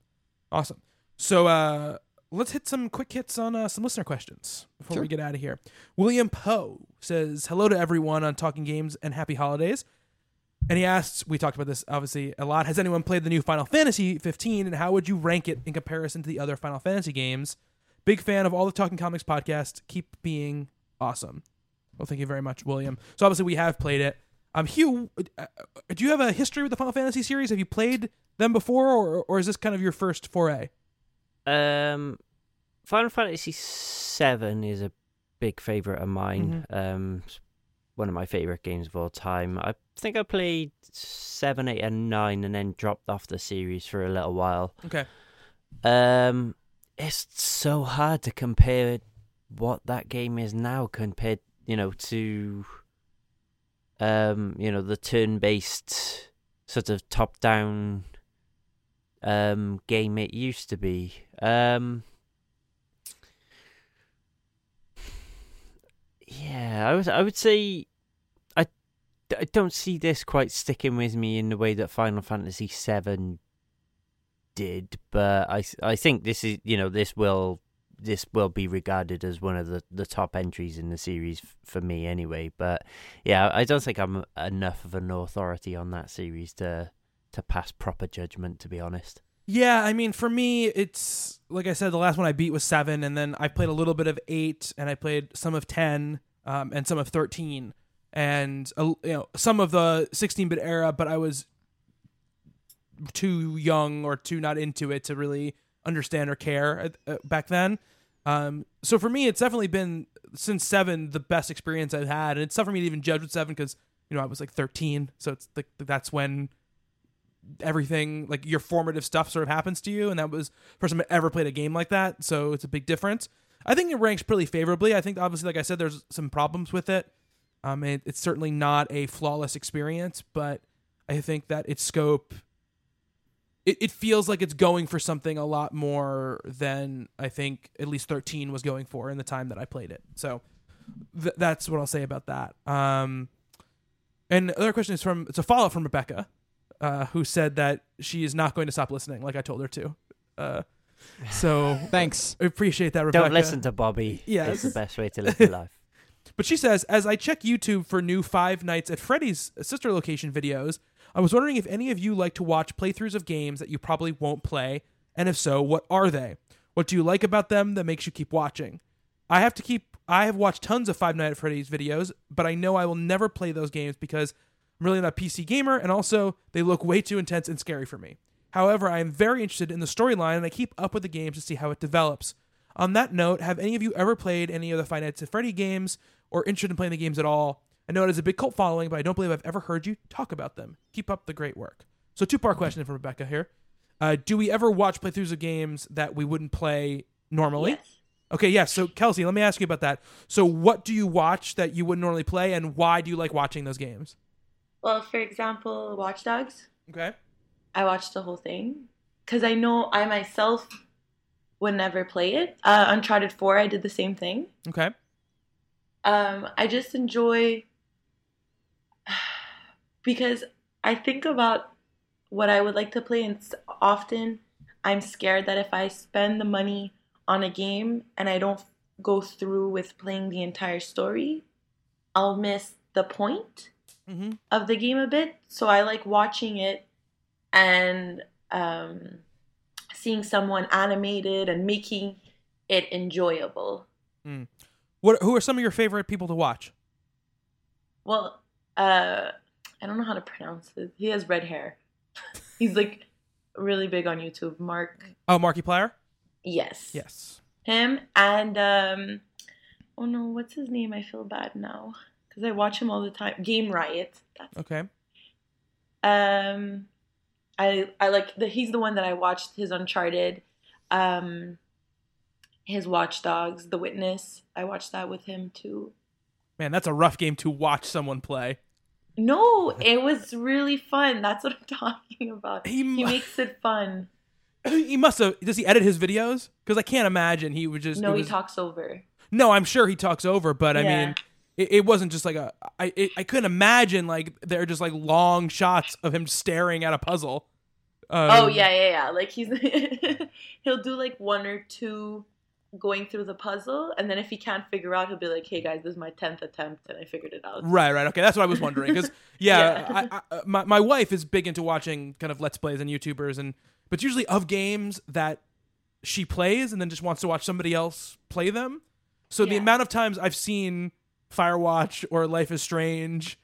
So let's hit some quick hits on some listener questions before we get out of here. William Poe says, hello to everyone on Talking Games and happy holidays. And he asks, we talked about this obviously a lot, has anyone played the new Final Fantasy XV, and how would you rank it in comparison to the other Final Fantasy games? Big fan of all the Talking Comics podcasts. Keep being awesome. Well, thank you very much, William. So obviously we have played it. Hugh, do you have a history with the Final Fantasy series? Have you played them before, or is this kind of your first foray? Final Fantasy VII is a big favorite of mine. One of my favorite games of all time. I think I played 7, 8, and 9, and then dropped off the series for a little while. Okay. It's so hard to compare what that game is now compared, to, the turn-based sort of top-down game it used to be. Yeah, I would say I don't see this quite sticking with me in the way that Final Fantasy VII did, but I think this is, you know, this will be regarded as one of the top entries in the series for me anyway. But yeah, I don't think I'm enough of an authority on that series to pass proper judgment, to be honest. Yeah, I mean, for me, it's like I said, the last one I beat was 7, and then I played a little bit of 8, and I played some of 10, and some of 13, and some of the 16-bit era, but I was too young or too not into it to really understand or care back then. So for me, it's definitely been, since 7, the best experience I've had, and it's tough for me to even judge with 7 because, you know, I was like 13, so it's like that's when everything, like your formative stuff, sort of happens to you, and that was the first time I ever played a game like that, so it's a big difference. I think it ranks pretty favorably. I think, obviously, like I said, there's some problems with it. It's certainly not a flawless experience, but I think that its scope, it feels like it's going for something a lot more than I think at least 13 was going for in the time that I played it. So that's what I'll say about that. And the other question is it's a follow-up from Rebecca, who said that she is not going to stop listening, like I told her to. So thanks. I appreciate that, Rebecca. Don't listen to Bobby. Yes. It's the best way to live your life. But she says, as I check YouTube for new Five Nights at Freddy's sister location videos, I was wondering if any of you like to watch playthroughs of games that you probably won't play, and if so, what are they? What do you like about them that makes you keep watching? I have watched tons of Five Nights at Freddy's videos, but I know I will never play those games because I'm really not a PC gamer, and also they look way too intense and scary for me. However, I am very interested in the storyline, and I keep up with the games to see how it develops. On that note, have any of you ever played any of the Five Nights at Freddy games, or interested in playing the games at all? I know it has a big cult following, but I don't believe I've ever heard you talk about them. Keep up the great work. So two-part question from Rebecca here. Do we ever watch playthroughs of games that we wouldn't play normally? Yes. Okay, yeah. So, Kelsey, let me ask you about that. So what do you watch that you wouldn't normally play, and why do you like watching those games? Well, for example, Watch Dogs. Okay. I watched the whole thing because I know I myself would never play it. Uncharted 4, I did the same thing. Okay. I just enjoy... Because I think about what I would like to play, and often I'm scared that if I spend the money on a game and I don't go through with playing the entire story, I'll miss the point of the game a bit. So I like watching it and seeing someone animated and making it enjoyable. Mm. Who are some of your favorite people to watch? Well, I don't know how to pronounce it. He has red hair. He's like really big on YouTube. Oh, Markiplier? Yes. Yes. Him and oh no, what's his name? I feel bad now because I watch him all the time. Game Riot. That's okay. It. I like he's the one that I watched his Uncharted, his Watch Dogs, The Witness. I watched that with him too. Man, that's a rough game to watch someone play. No, it was really fun. That's what I'm talking about. He makes it fun. He must have. Does he edit his videos? Because I can't imagine he would just. No, he talks over. No, I'm sure he talks over, but yeah. I mean, it wasn't just like I couldn't imagine like they're just like long shots of him staring at a puzzle. Oh yeah. Like he'll do like one or two going through the puzzle, and then if he can't figure out, he'll be like, hey guys, this is my 10th attempt and I figured it out. Right. Okay, that's what I was wondering, because my wife is big into watching kind of let's plays and YouTubers, and but usually of games that she plays and then just wants to watch somebody else play them. So the amount of times I've seen Firewatch or Life is Strange,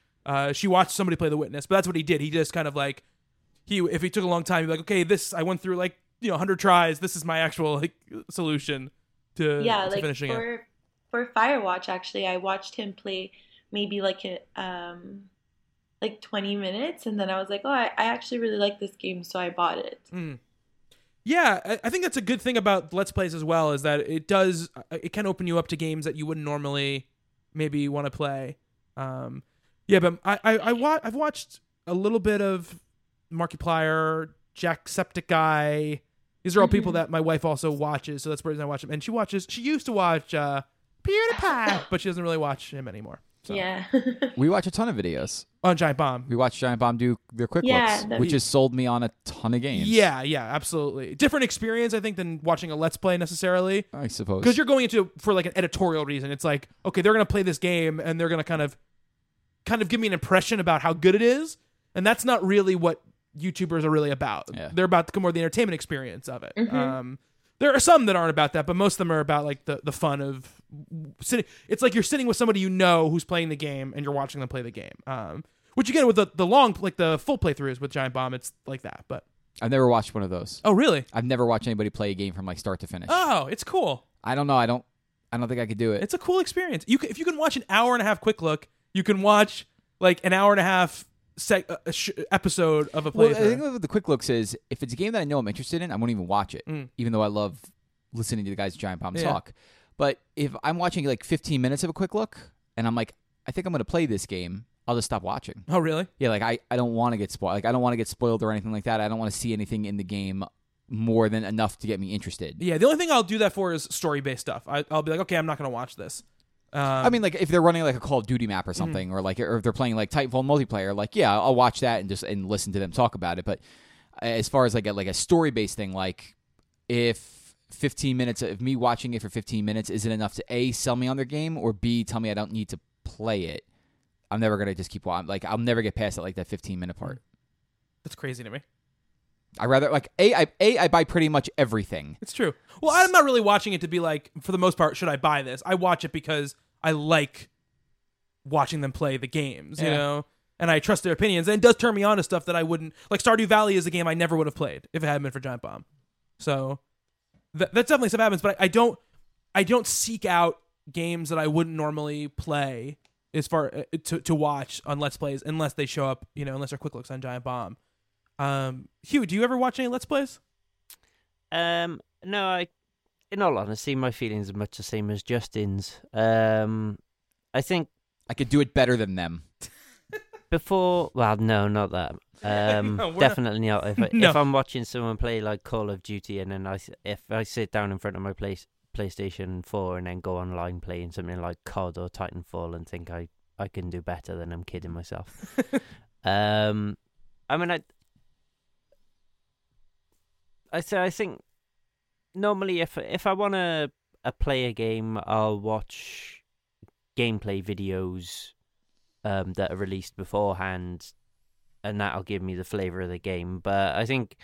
she watched somebody play The Witness, but that's what he did. He just kind of like, if he took a long time, he'd be like, okay, this I went through like 100 tries, this is my actual like solution to finishing it. For Firewatch, actually, I watched him play maybe like 20 minutes, and then I was like, oh, I actually really like this game, so I bought it. Mm. Yeah, I think that's a good thing about Let's Plays as well, is that it can open you up to games that you wouldn't normally maybe want to play. But I've watched a little bit of Markiplier, Jacksepticeye. These are all people that my wife also watches, so that's the reason I watch them. And she used to watch PewDiePie. But she doesn't really watch him anymore. So. Yeah. We watch a ton of videos. On Giant Bomb. We watch Giant Bomb do their quick looks, which has sold me on a ton of games. Yeah, yeah, absolutely. Different experience, I think, than watching a Let's Play necessarily. I suppose. Because you're going into for like an editorial reason. It's like, okay, they're going to play this game and they're going to kind of give me an impression about how good it is. And that's not really what YouTubers are really about. Yeah. They're about more the entertainment experience of it. Mm-hmm. There are some that aren't about that, but most of them are about like the fun of sitting. It's like you're sitting with somebody you know who's playing the game, and you're watching them play the game. Which again, with the long, like the full playthroughs with Giant Bomb, it's like that. But I've never watched one of those. Oh, really? I've never watched anybody play a game from like start to finish. Oh, it's cool. I don't know. I don't think I could do it. It's a cool experience. If you can watch an hour and a half quick look, you can watch like an hour and a half. Episode of a playthrough. Well, I think what the quick looks is if it's a game that I know I'm interested in, I won't even watch it, even though I love listening to the guys at Giant Bomb talk. But if I'm watching like 15 minutes of a quick look and I'm like, I think I'm going to play this game, I'll just stop watching. Oh, really? Yeah, like I don't want to get spoiled. Like I don't want to get spoiled or anything like that. I don't want to see anything in the game more than enough to get me interested. Yeah, the only thing I'll do that for is story-based stuff. I'll be like, okay, I'm not going to watch this. I mean, like if they're running like a Call of Duty map or something, or like, or if they're playing like Titanfall multiplayer, like yeah, I'll watch that and just listen to them talk about it. But as far as like a story based thing, like if me watching it for 15 minutes isn't enough to A, sell me on their game, or B, tell me I don't need to play it, I'm never gonna just keep watching. Like I'll never get past it, like that 15 minute part. That's crazy to me. I rather like I buy pretty much everything. It's true. Well, I'm not really watching it to be like, for the most part, should I buy this? I watch it because I like watching them play the games, you know, and I trust their opinions. And it does turn me on to stuff that I wouldn't like. Stardew Valley is a game I never would have played if it hadn't been for Giant Bomb. So that's definitely stuff happens. But I don't seek out games that I wouldn't normally play as far to watch on Let's Plays unless they show up, you know, unless they're quick looks on Giant Bomb. Hugh, do you ever watch any Let's Plays? No, in all honesty, my feelings are much the same as Justin's. I think I could do it better than them. Before, well, no, not that. No, definitely not. If I'm watching someone play like Call of Duty, and then if I sit down in front of my PlayStation 4 and then go online playing something like COD or Titanfall and think I can do better, then I'm kidding myself. I mean, I think normally if I want to play a game, I'll watch gameplay videos that are released beforehand, and that'll give me the flavor of the game. But I think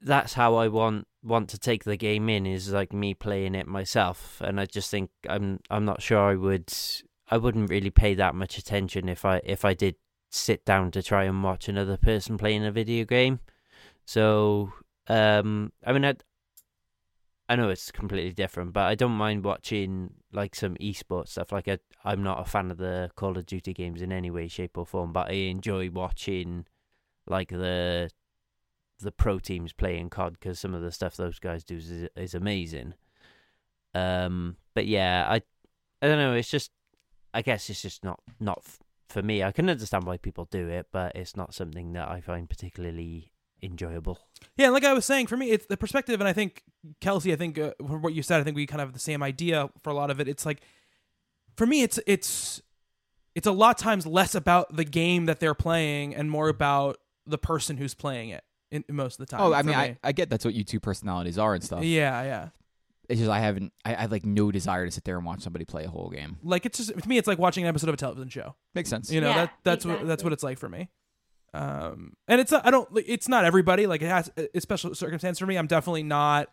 that's how I want to take the game in, is like me playing it myself. And I just think I'm not sure I wouldn't really pay that much attention if I did sit down to try and watch another person playing a video game. So I mean, I know it's completely different, but I don't mind watching like some esports stuff. Like I'm not a fan of the Call of Duty games in any way, shape or form, but I enjoy watching like the pro teams playing COD, because some of the stuff those guys do is amazing. But yeah, I don't know, it's just, I guess it's just not for me. I can understand why people do it, but it's not something that I find particularly enjoyable. Yeah, like I was saying, for me, it's the perspective, and I think, Kelsey, from what you said, I think we kind of have the same idea for a lot of it. It's like, for me, it's a lot times less about the game that they're playing and more about the person who's playing it most of the time. Oh, I mean, I get that's what you two personalities are and stuff. Yeah, yeah. It's just I have like no desire to sit there and watch somebody play a whole game. Like it's just, to me, it's like watching an episode of a television show. Makes sense. You know, yeah, that's exactly. That's what it's like for me. And it's not, it's not everybody, like it has a special circumstance for me. I'm definitely not,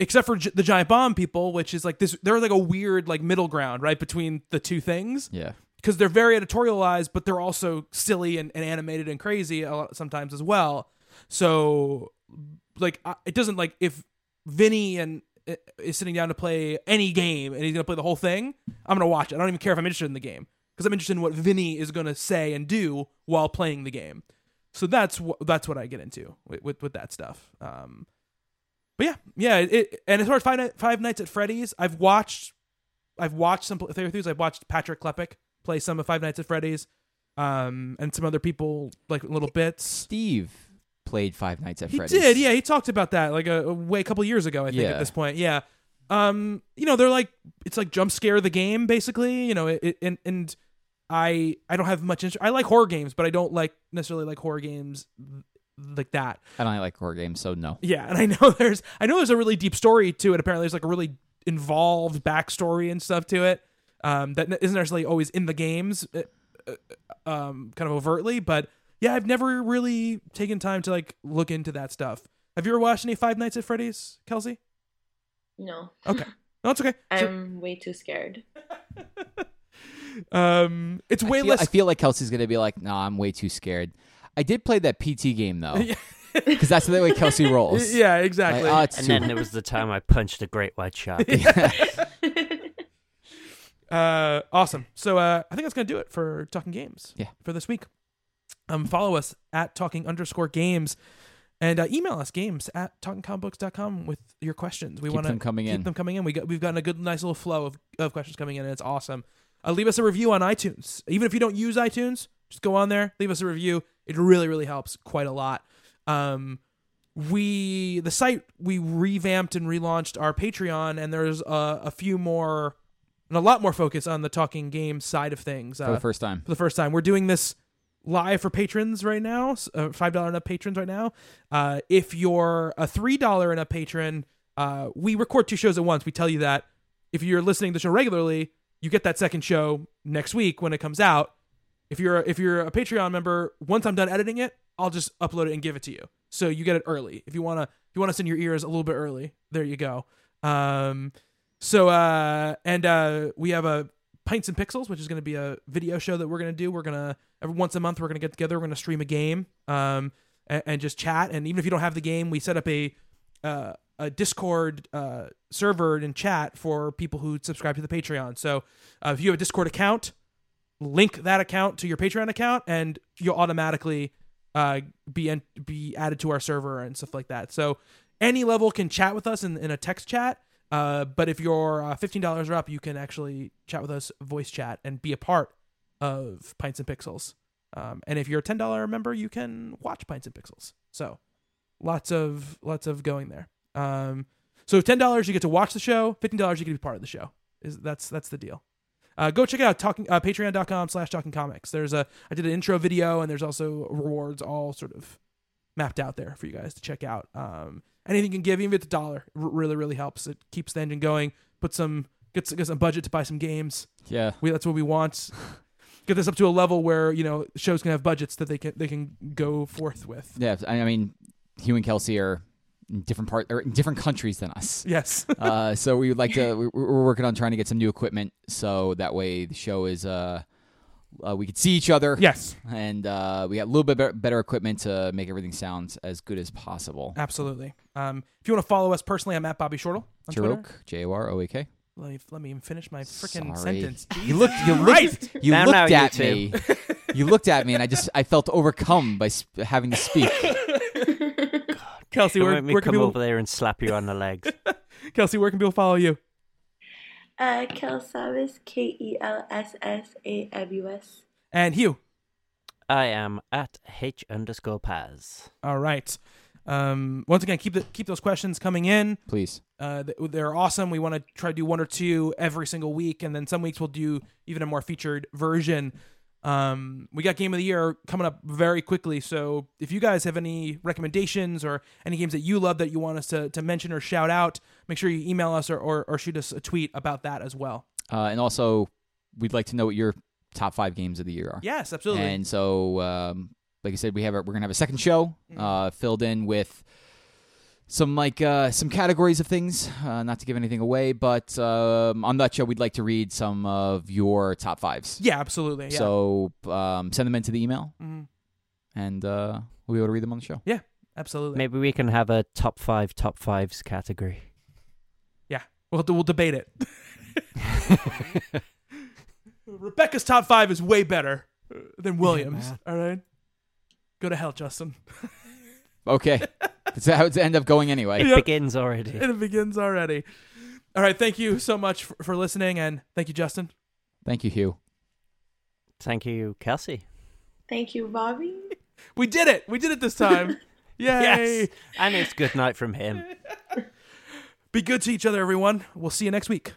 except for the Giant Bomb people, which is like this. They're like a weird like middle ground right between the two things. Yeah, because they're very editorialized, but they're also silly and animated and crazy a lot, sometimes as well. So like it doesn't, like if Vinny and is sitting down to play any game and he's going to play the whole thing, I'm going to watch it. I don't even care if I'm interested in the game because I'm interested in what Vinny is going to say and do while playing the game. So that's what I get into with that stuff. But yeah. And as far as Five Nights at Freddy's, I've watched some playthroughs. I've watched Patrick Klepek play some of Five Nights at Freddy's, and some other people like little bits. Steve played Five Nights at Freddy's. He did, yeah. He talked about that like a couple years ago, I think, at this point. Yeah. You know, they're like, it's like jump scare the game, basically, you know, and I don't have much interest. I like horror games, but I don't necessarily like horror games like that. And I like horror games, so no. Yeah, and I know there's a really deep story to it. Apparently, there's like a really involved backstory and stuff to it that isn't necessarily always in the games, kind of overtly. But yeah, I've never really taken time to like look into that stuff. Have you ever watched any Five Nights at Freddy's, Kelsey? No. Okay. No, it's okay. I'm way too scared. It's way less. I feel like Kelsey's gonna be like, "No, I'm way too scared." I did play that PT game though, because that's the way Kelsey rolls. Yeah, exactly. Like, oh, and then it was the time I punched a great white shark. Awesome. So I think that's gonna do it for Talking Games. Yeah. For this week. Follow us at talking_games. And email us games@talkingcombooks.com with your questions. We want to keep them coming in. We've gotten a good, nice little flow of questions coming in, and it's awesome. Leave us a review on iTunes. Even if you don't use iTunes, just go on there, leave us a review. It really, really helps quite a lot. The site, we revamped and relaunched our Patreon, and there's a few more and a lot more focus on the Talking Games side of things. For the first time. We're doing this live for patrons right now, $5 and up patrons right now. If you're a $3 and up patron, we record two shows at once. We tell you that. If you're listening to the show regularly, you get that second show next week when it comes out. If you're a Patreon member, once I'm done editing it, I'll just upload it and give it to you, so you get it early. If you wanna send your ears a little bit early, there you go. So we have a Pints and Pixels, which is going to be a video show that we're going to do. We're going to, every once a month, we're going to get together. We're going to stream a game and just chat. And even if you don't have the game, we set up a Discord server and chat for people who subscribe to the Patreon. So if you have a Discord account, link that account to your Patreon account, and you'll automatically be added to our server and stuff like that. So any level can chat with us in a text chat. But if you're $15 or up, you can actually chat with us, voice chat, and be a part of Pints and Pixels. And if you're a $10 member, you can watch Pints and Pixels. So lots of going there. So $10, you get to watch the show. $15, you get to be part of the show. That's the deal. Go check it out. Patreon.com/talkingcomics. I did an intro video, and there's also rewards all sort of mapped out there for you guys to check out. Anything you can give, even if it's $1, really, really helps. It keeps the engine going. Get some budget to buy some games. Yeah, that's what we want. Get this up to a level where shows can have budgets that they can go forth with. Yeah, I mean, Hugh and Kelsey are in different parts or in different countries than us. Yes. So we would like to. We're working on trying to get some new equipment, so that way the show is we could see each other. Yes. And we got a little bit better equipment to make everything sound as good as possible. Absolutely. If you want to follow us personally, I'm at Bobby Shortle on Twitter. JOROAK. Let me finish my freaking sentence. You looked at me. You looked at me, and I felt overcome by having to speak. God, Kelsey, where can people... over there and slap you on the legs. Kelsey, where can people follow you? Kelsavis, KELSSAWS. And Hugh? I am at H_Paz. All right. Once again, keep those questions coming in, please. They're awesome. We want to try to do one or two every single week, and then some weeks we'll do even a more featured version. We got Game of the Year coming up very quickly, so if you guys have any recommendations or any games that you love that you want us to mention or shout out, make sure you email us or shoot us a tweet about that as well. And also, we'd like to know what your top 5 games of the year are. Yes, absolutely. And so, like I said, we're gonna have a second show filled in with some categories of things, not to give anything away, but on that show, we'd like to read some of your top 5s. Yeah, absolutely. Yeah. So send them into the email, and we'll be able to read them on the show. Yeah, absolutely. Maybe we can have a top 5 category. Yeah, we'll debate it. Rebecca's top 5 is way better than William's. Yeah, all right, go to hell, Justin. Okay. That's how it's end up going anyway. It begins already. All right. Thank you so much for listening. And thank you, Justin. Thank you, Hugh. Thank you, Kelsey. Thank you, Bobby. We did it. We did it this time. Yay. Yes. And it's good night from him. Be good to each other, everyone. We'll see you next week.